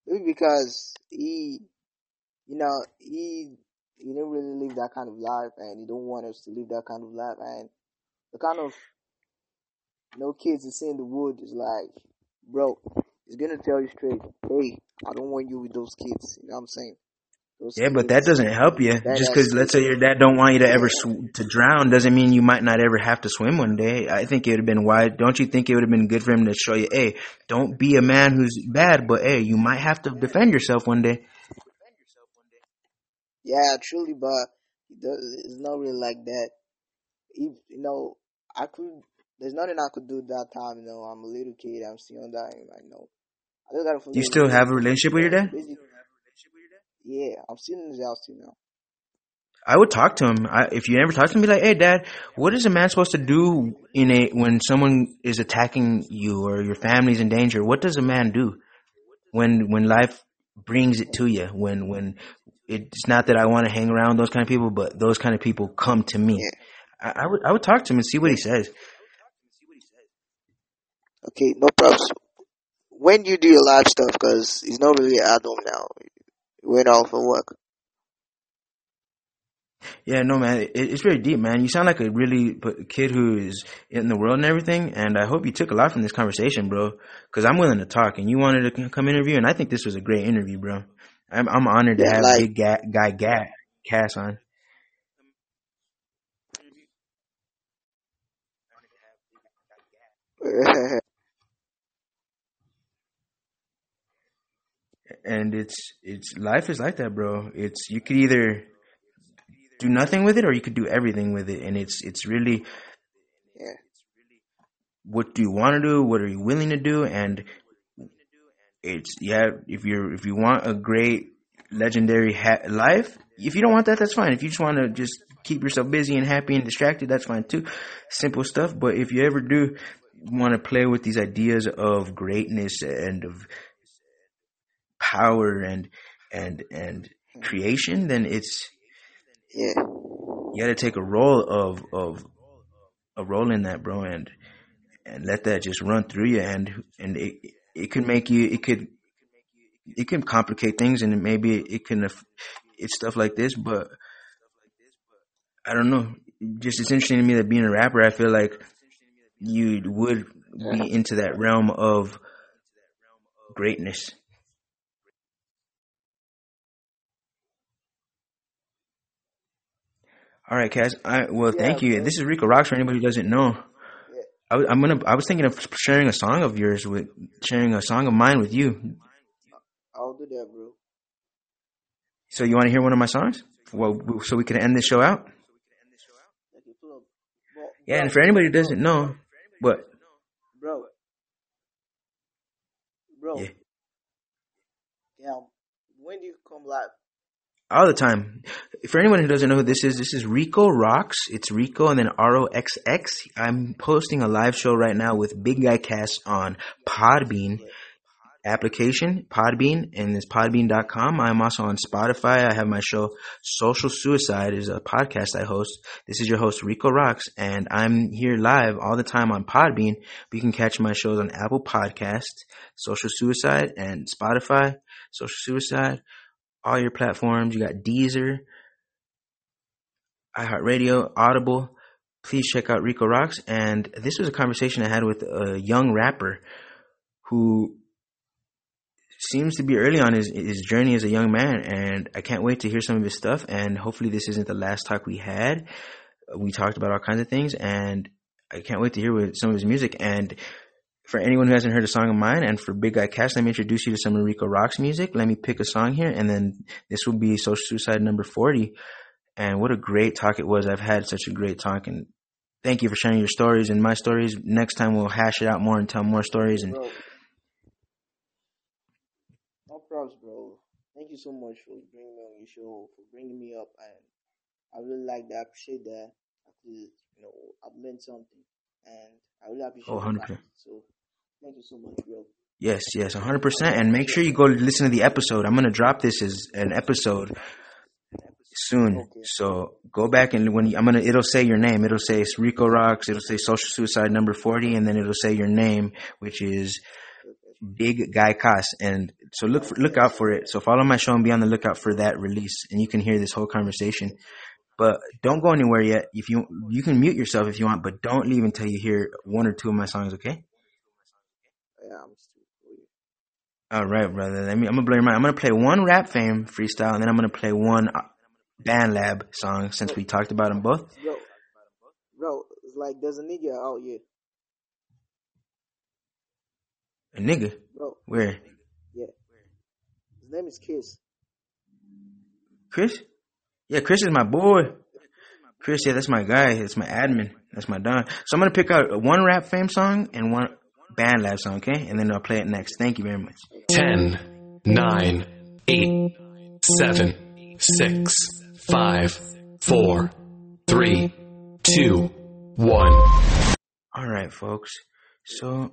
maybe because he didn't really live that kind of life, and he don't want us to live that kind of life. And the kind of kids that see in the wood is like, bro, he's gonna tell you straight, hey, I don't want you with those kids. You know what I'm saying? But that doesn't help you. Just because, let's say your dad don't want you to ever to drown, doesn't mean you might not ever have to swim one day. I think it would have been wise. Don't you think it would have been good for him to show you, hey, don't be a man who's bad, but hey, you might have to defend yourself one day. Yeah, truly, but it's not really like that. If, there's nothing I could do at that time. I'm a little kid. I'm still on that. I just got to. You still have a relationship with your dad? Yeah, I'm still in his house now. I would talk to him. If you never talk to him, be like, hey, Dad, what is a man supposed to do when someone is attacking you or your family's in danger? What does a man do when life brings it to you? When it's not that I want to hang around those kind of people, but those kind of people come to me. Yeah. I would talk to him and see what he says. Okay, no problem. When do you do your live stuff? Because he's not really at home now. He went out for work. Yeah, no, man. It's really deep, man. You sound like a really kid who is in the world and everything. And I hope you took a lot from this conversation, bro. Because I'm willing to talk. And you wanted to come interview. And I think this was a great interview, bro. I'm honored to have Big Guy Kaz on. And it's life is like that, bro. It's you could either do nothing with it or you could do everything with it, and it's really what do you want to do? What are you willing to do? And it's if you want a great legendary life, if you don't want that, that's fine. If you just want to just keep yourself busy and happy and distracted, that's fine too. Simple stuff. But if you ever do want to play with these ideas of greatness and of power and creation, then it's you got to take a role of a role in that, bro, and let that just run through you, and it could make you it can complicate things, and maybe it can it's stuff like this, but I don't know. Just it's interesting to me that being a rapper, I feel like you would be into that realm of greatness. All right, Kaz. Thank you. Man. This is Rico Rocks. For anybody who doesn't know, I was thinking of sharing a song of yours with sharing a song of mine with you. I'll do that, bro. So you want to hear one of my songs? Well, so we can end this show out. Yeah, and for anybody who doesn't know, what? Bro. Yeah. Now, when do you come live? All the time. For anyone who doesn't know who this is Rico Rocks. It's Rico and then ROXX. I'm posting a live show right now with Big Guy Kaz on Podbean application, Podbean, and it's podbean.com. I'm also on Spotify. I have my show Social Suicide is a podcast I host. This is your host Rico Rocks, and I'm here live all the time on Podbean. You can catch my shows on Apple Podcasts, Social Suicide, and Spotify, Social Suicide. All your platforms. You got Deezer, iHeartRadio, Audible. Please check out Rico Rocks. And this was a conversation I had with a young rapper who seems to be early on his journey as a young man. And I can't wait to hear some of his stuff. And hopefully this isn't the last talk we had. We talked about all kinds of things. And I can't wait to hear some of his music. And for anyone who hasn't heard a song of mine, and for Big Guy Kaz, let me introduce you to some of Rico Rocks music. Let me pick a song here, and then this will be Social Suicide number 40. And what a great talk it was. I've had such a great talk, and thank you for sharing your stories and my stories. Next time we'll hash it out more and tell more stories. And bro. No props, bro. Thank you so much for bringing me on your show, for bringing me up. I really like that. I appreciate that. I've learned something, and I really appreciate that. So. Thank you so much, bro. Yes, 100%. And make sure you go listen to the episode. I'm going to drop this as an episode soon. Okay. So go back and it'll say your name. It'll say it's Rico Rocks. It'll say Social Suicide number 40. And then it'll say your name, which is Big Guy Kaz. And so look out for it. So follow my show and be on the lookout for that release. And you can hear this whole conversation. But don't go anywhere yet. If you can mute yourself if you want, but don't leave until you hear one or two of my songs, okay? All right, brother. I'm gonna blow your mind. I'm gonna play one Rap Fame freestyle, and then I'm gonna play one BandLab song since we talked about them both. Bro, it's like there's a nigga out here. A nigga? Bro. Where? Yeah. His name is Chris. Chris? Yeah, Chris is my boy. Chris, yeah, that's my guy. That's my admin. That's my don. So I'm gonna pick out one Rap Fame song and one BandLab song, okay? And then I'll play it next. Thank you very much. 10, 9, 8, 7, 6, 5, 4, 3, 2, 1. All right, folks. So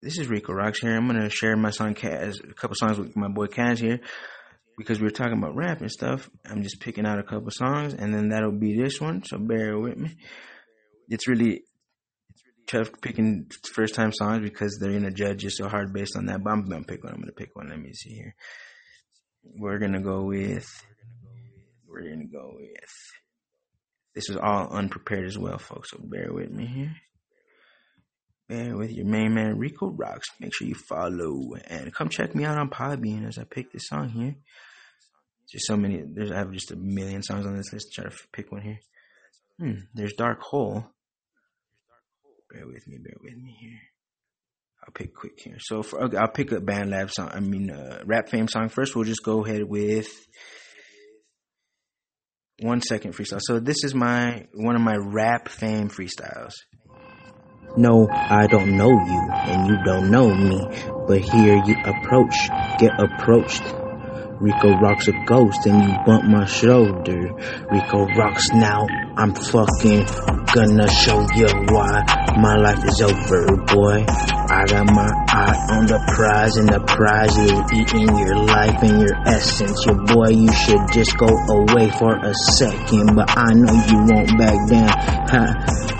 this is Rico Rocks here. I'm gonna share my song Kaz, a couple songs with my boy Kaz here, because we were talking about rap and stuff. I'm just picking out a couple songs, and then that'll be this one. So bear with me. It's really tough picking first time songs because they're gonna judge you so hard based on that, but I'm gonna pick one. Let me see here. We're gonna go with this is all unprepared as well, folks, so bear with me here. Bear with your main man Rico Rocks. Make sure you follow and come check me out on Podbean as I pick this song here. Just so many. I have just a million songs on this list. Try to pick one here. There's Dark Hole. Bear with me here. I'll pick quick here. So for, okay, I'll pick up BandLab song. I mean, Rap Fame song first. We'll just go ahead with 1 second freestyle. So this is my one of my Rap Fame freestyles. No, I don't know you, and you don't know me, but here you approach, get approached. Rico Rocks a ghost, and you bump my shoulder. Rico Rocks now, I'm fucking gonna show you why my life is over, boy. I got my eye on the prize, and the prize is eating your life and your essence. Your boy, you should just go away for a second, but I know you won't back down.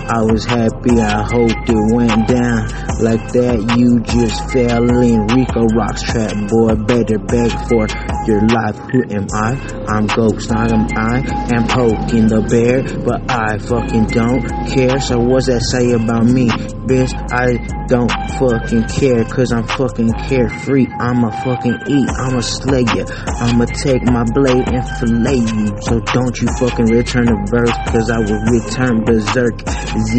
I was happy, I hoped it went down like that. You just fell in Rico Rocks trap, boy. Better beg for your life. Who am I? I'm ghost, not am I. Am poking the bear, but I fucking don't care. So what's that say about me, bitch? I don't fucking care, cause I'm fucking carefree. I'ma fucking eat, I'ma slay ya, I'ma take my blade and fillet you. So don't you fucking return to birth, cause I will return berserk. Zerk,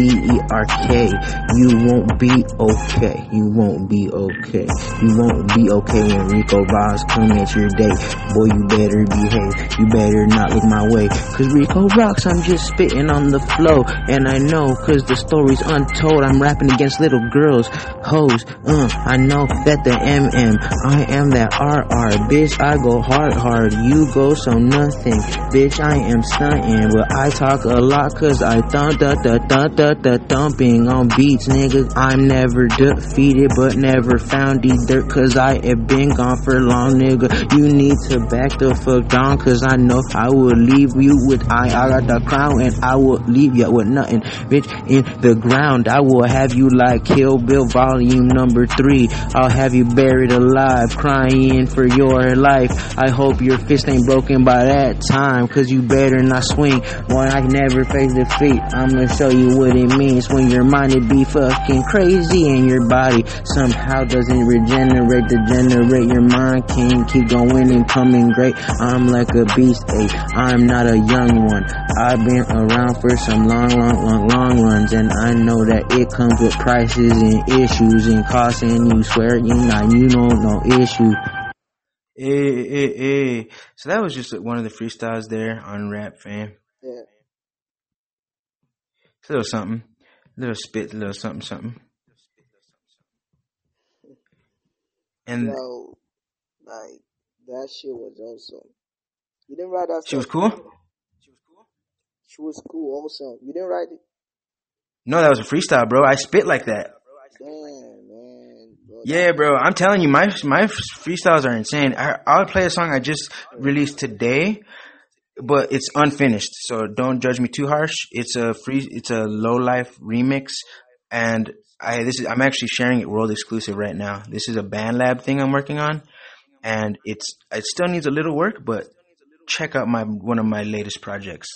you won't be okay, you won't be okay, you won't be okay when Rico Rocks come at your day. Boy, you better behave, you better not look my way, cause Rico Rocks, I'm just spitting on the flow, and I know, cause the story's untold. I'm rapping against little girls, hoes, I know that the MM, I am that RR, bitch, I go hard, you go so nothing, bitch, I am stunting, but I talk a lot, cause I thumping on beats, niggas. I'm never defeated, but never found either, cause I have been gone for long, nigga. You need to back the fuck down, cause I know I will leave you with I got the crown, and I will leave you with nothing, bitch, in the ground. I will have you like Kill Bill volume number 3. I'll have you buried alive, crying for your life. I hope your fist ain't broken by that time, cause you better not swing, boy. I can never face defeat. I'ma show you what it means when your mind it be fucking crazy and your body somehow doesn't regenerate. Degenerate your mind can keep going and coming great. I'm like a beast, ayy, I'm not a young one. I've been around for some long runs, and I know that it comes with prices and issues and costs, and you swear you not, you don't know issue. So that was just one of the freestyles there on Rap Fam. Yeah. It's a little something, a little spit, a little something. And yo, like that shit was awesome. You didn't write that. She was cool. She was cool. Also, you didn't write it. No, that was a freestyle, bro. I spit like that. Damn, man. Bro, yeah, bro. I'm telling you, my freestyles are insane. I'll play a song I just released today, but it's unfinished, so don't judge me too harsh. It's a Low Life remix, and I'm actually sharing it world exclusive right now. This is a BandLab thing I'm working on, and it still needs a little work, but check out one of my latest projects.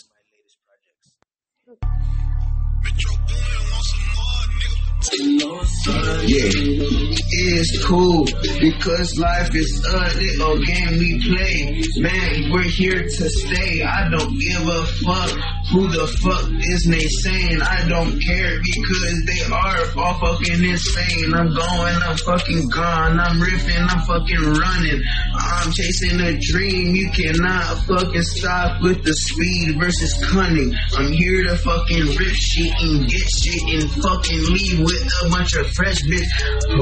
Yeah, it's cool because life is a little game we play. Man, we're here to stay. I don't give a fuck who the fuck is they saying. I don't care because they are all fucking insane. I'm going, I'm fucking gone. I'm ripping, I'm fucking running. I'm chasing a dream. You cannot fucking stop with the speed versus cunning. I'm here to fucking rip shit and get shit and fucking leave with a bunch of fresh bitch.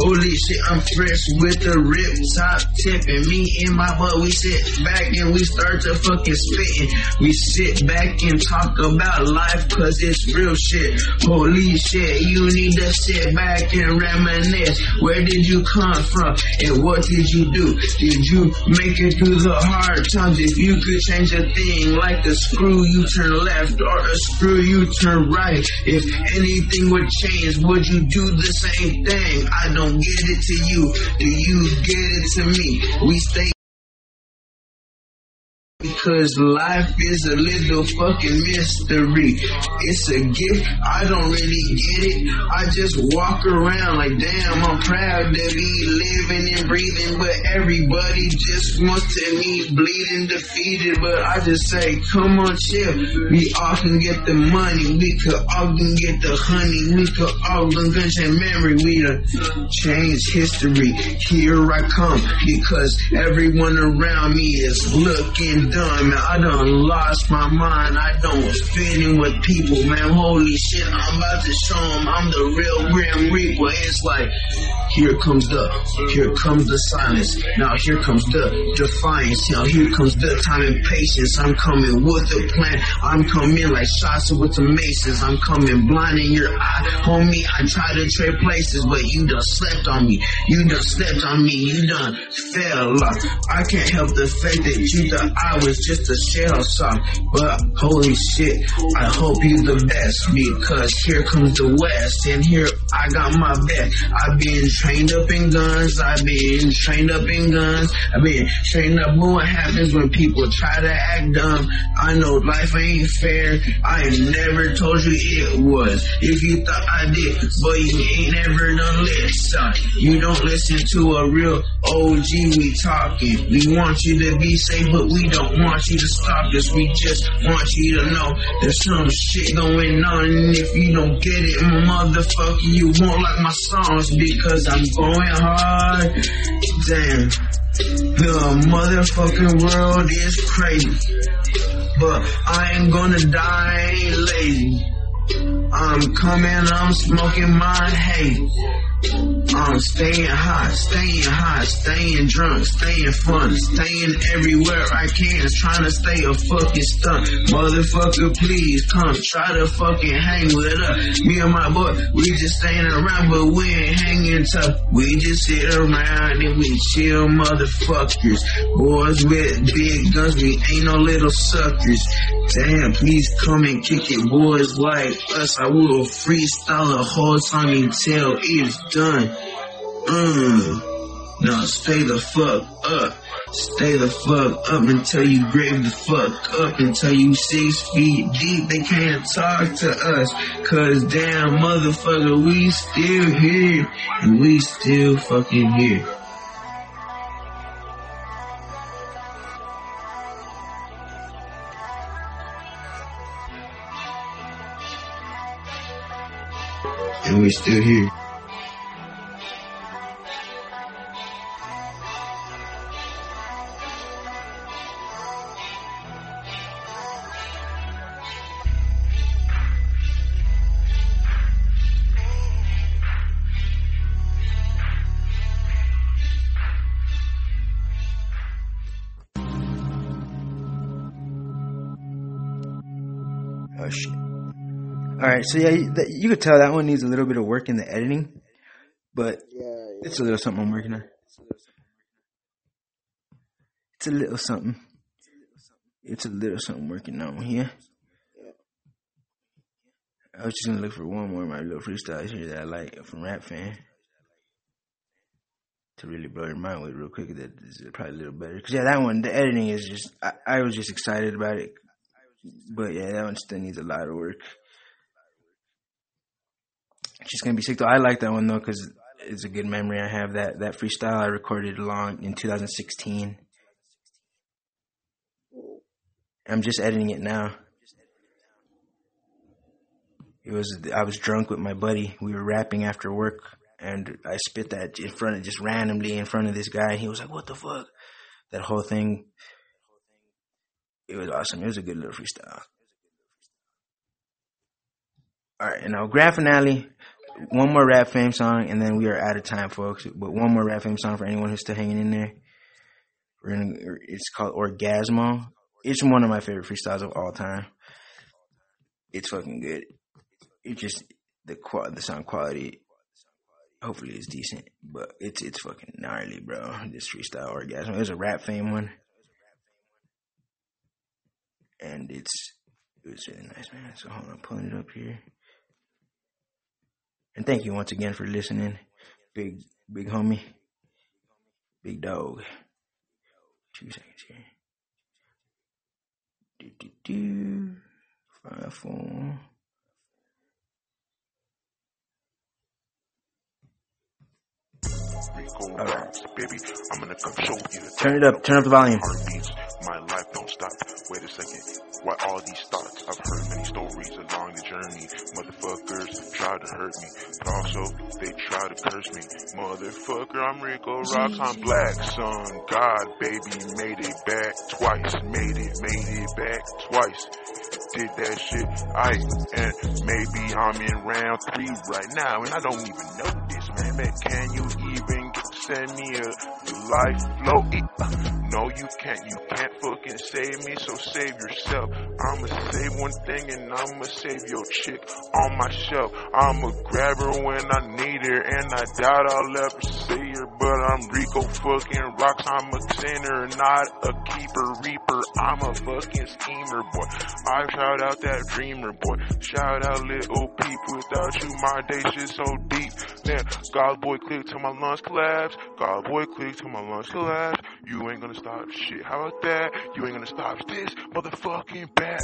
Holy shit, I'm fresh with the rip top tip, and me and my butt, we sit back and we start to fucking spitting. We sit back and talk about life cause it's real shit. Holy shit, you need to sit back and reminisce. Where did you come from and what did you do? Did you make it through the hard times? If you could change a thing, like a screw you turn left or a screw you turn right, if anything would change, would you do the same thing? I don't get it to you, do you get it to me? We stay because life is a little fucking mystery. It's a gift, I don't really get it. I just walk around like, damn, I'm proud that we living and breathing, but everybody just wants to leave bleeding, defeated. But I just say, come on, chill. We all can get the money, we could all can get the honey, we could all can get your memory. We done changed history. Here I come, because everyone around me is looking dumb, man. I done lost my mind. I don't fit in with people, man. Holy shit, I'm about to show them I'm the real Grim Reaper. It's like, here comes the silence. Now here comes the defiance. Now here comes the time and patience. I'm coming with a plan. I'm coming like shots with the maces. I'm coming blind in your eye, homie. I try to trade places, but you done slept on me. You done slept on me. You done fell off. I can't help the fact that you thought I was just a shell sock. But holy shit, I hope you the best, because here comes the West, and here I got my best. I've been trained up in guns. I've been trained up in guns. I've been trained up on what happens when people try to act dumb. I know life ain't fair. I never told you it was. If you thought I did, but you ain't ever done listen. You don't listen to a real OG. We talking. We want you to be safe, but we don't want you to stop this. We just want you to know there's some shit going on, and if you don't get it, motherfucker, you won't like my songs, because I'm going hard. Damn, the motherfucking world is crazy, but I ain't gonna die, I ain't lazy. I'm coming, I'm smoking my hate. I'm staying hot, staying hot, staying drunk, staying fun, staying everywhere I can, trying to stay a fucking stunt. Motherfucker, please come try to fucking hang with us. Me and my boy, we just staying around, but we ain't hanging tough. We just sit around and we chill, motherfuckers. Boys with big guns, we ain't no little suckers. Damn, please come and kick it, boys like us. I will freestyle a whole song until it's done. Now stay the fuck up. Stay the fuck up until you grab the fuck up. Until you 6 feet deep, they can't talk to us. Cause damn motherfucker, we still here. And we still fucking here. And we still here. Oh shit. Alright, so yeah, you could tell that one needs a little bit of work in the editing, but it's a little something I'm working on. It's a little something. It's a little something working on here. I was just going to look for one more of my little freestyles here that I like from Rap Fame to really blow your mind with real quick. That is probably a little better. Because yeah, that one, the editing is just, I was just excited about it. But yeah, that one still needs a lot of work. She's going to be sick though. I like that one though, because it's a good memory I have. That freestyle I recorded along in 2016. I'm just editing it now. I was drunk with my buddy. We were rapping after work, and I spit that just randomly in front of this guy. He was like, "What the fuck?" That whole thing. It was awesome. It was a good little freestyle. All right, and our grand finale, one more Rap Fame song, and then we are out of time, folks. But one more Rap Fame song for anyone who's still hanging in there. It's called Orgasmo. It's one of my favorite freestyles of all time. It's fucking good. It's just the sound quality. Hopefully, it's decent, but it's fucking gnarly, bro. This freestyle Orgasmo. It was a Rap Fame one. And it was really nice, man. So hold on, I'm pulling it up here. And thank you once again for listening. Big homie. Big dog. 2 seconds here. 5, 4. All right. Baby, I'm gonna come show you. Turn up the volume. My life don't stop. Wait a second. Why all these thoughts? I've heard many stories along the journey. Motherfuckers try to hurt me, but also they try to curse me. Motherfucker, I'm Rico Rocks. I'm black, son. God, baby, made it back twice. Made it back twice. Did that shit. And maybe I'm in round 3 right now, and I don't even know this, man. Man, can you even send me a life float? No, you can't fucking save me, so save yourself. I'ma save one thing and I'ma save your chick on my shelf. I'ma grab her when I need her, and I doubt I'll ever see her, but I'm Rico fucking Rocks. I'm a sinner, not a keeper, reaper. I'm a fucking schemer, boy. I shout out that dreamer, boy. Shout out Lil Peep. Without you, my day shit so deep. Then God boy click to my lunch collapse. God boy click to my lunch collapse. You ain't gonna stop shit. How about that? You ain't gonna stop this motherfucking bat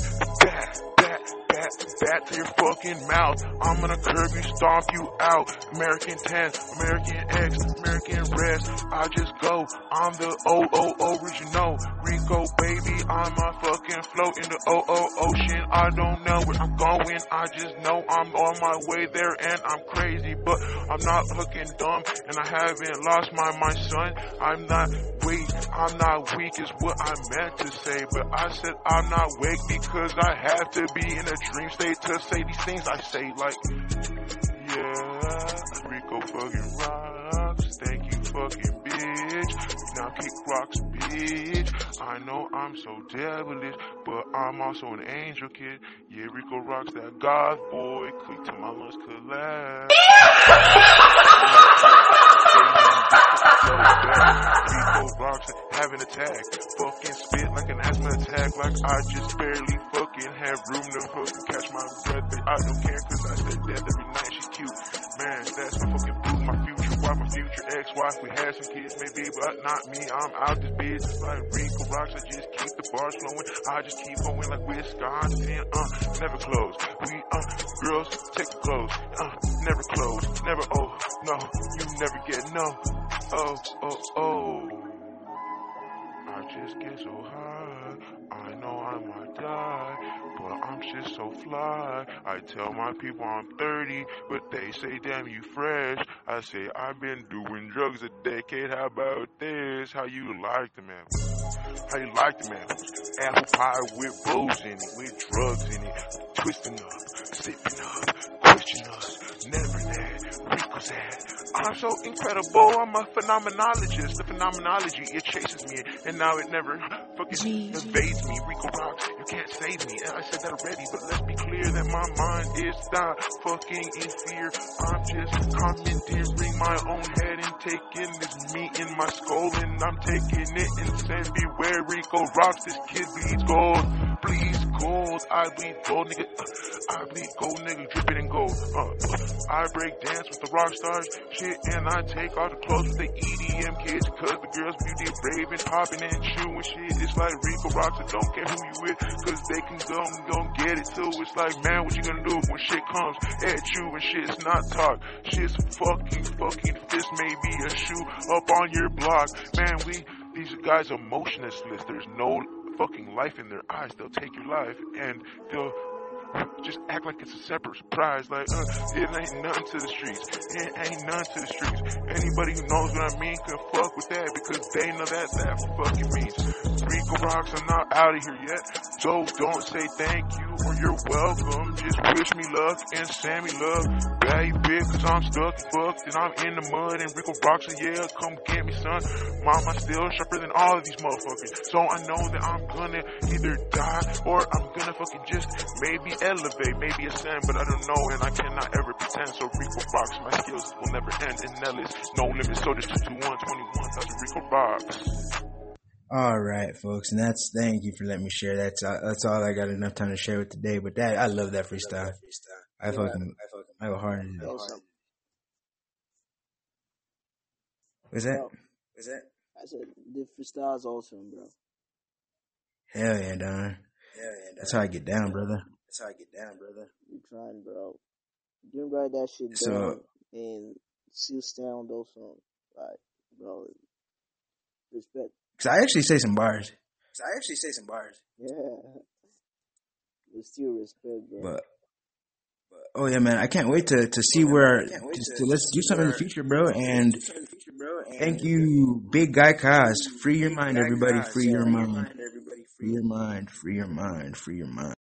to your fucking mouth. I'm gonna curb you, stomp you out. American 10, American X, American rest. I just go. I'm the O original Rico, baby. I'm a fucking float in the O ocean. I don't know where I'm going. I just know I'm on my way there, and I'm crazy, but I'm not fucking dumb, and I haven't lost my mind, son. I'm not weak is what I meant to say, but I said I'm not wake because I have to be in a dream state to say these things I say, like, yeah, Rico fucking Rocks, thank you fucking bitch, now kick rocks, bitch, I know I'm so devilish, but I'm also an angel kid, yeah, Rico Rocks, that God boy, click to my lungs collapse. Rico Rocks having attack, fucking spit like an asthma attack, like I just barely fucking have room to fucking catch my breath, but I don't care cause I stay dead every night, she cute, man, that's my fucking proof, my future wife, my future ex-wife, we had some kids maybe, but not me, I'm out this bitch, like Rico Rocks, I just keep the bars flowing, I just keep going like Wisconsin, never close, we, girls, take the clothes, never close, never, oh, no, you never get no, oh, I just get so high, I know I might die, but I'm just so fly, I tell my people I'm 30, but they say damn you fresh, I say I've been doing drugs a decade, how about this, how you like the man? How you like the man? Apple pie with booze in it, with drugs in it, twisting up, sipping up, question us, never that, Rico's at. I'm so incredible, I'm a phenomenologist, the phenomenology, it chases me, and now it never fucking invades me, Rico Rocks, you can't save me, and I said that already, but let's be clear that my mind is not fucking in fear, I'm just commandeering my own head and taking this meat in my skull, and I'm taking it and saying beware Rico Rocks, this kid bleeds gold, please gold, I bleed gold, nigga, I bleed gold, nigga, drip it in gold, I break dance with the rock stars, shit, and I take all the clothes with the EDM kids, cause the girls beauty raving, popping and chewing shit, it's like Rico Rocks, I don't care who you with, cause they can go and don't get it too, it's like, man, what you gonna do when shit comes at you, and shit's not talk, shit's fucking fist, maybe a shoe up on your block, man, these guys are motionless, there's no fucking life in their eyes, they'll take your life, and they'll just act like it's a separate surprise, like, it ain't nothing to the streets, it ain't nothing to the streets, anybody who knows what I mean can fuck with that, because they know that fucking means, Rico Rocks, I'm not out of here yet, so don't say thank you, or you're welcome, just wish me luck, and send me love, bad bitch, cause I'm stuck, fucked, and I'm in the mud, and Rico Rocks, yeah, come get me, son, mama still sharper than all of these motherfuckers, so I know that I'm gonna either die, or I'm gonna fucking just, maybe elevate, maybe ascend, but I don't know, and I cannot ever pretend, so Rico Rocks, my skills will never end, and Nellis, no limits, so just 221, 21,000 Rico Rocks. Alright folks, and that's, thank you for letting me share, that's all I got enough time to share with today, but that, I love that freestyle, I fucking I have a heart in it. What's that? I said, the freestyle's awesome, bro. Hell yeah, Don. Yeah, yeah. That's how I get down, brother. That's how I get down, brother. You trying, bro. You write that shit down and still stay on those songs. Like, bro, respect. Because I actually say some bars. Yeah. It's still respect, bro. But oh, yeah, man. I can't wait to see where... Let's do something in the future, bro. And thank you, Big Guy Kaz. Free your mind, everybody. Free your mind. Free your mind. Free your mind. Free your mind.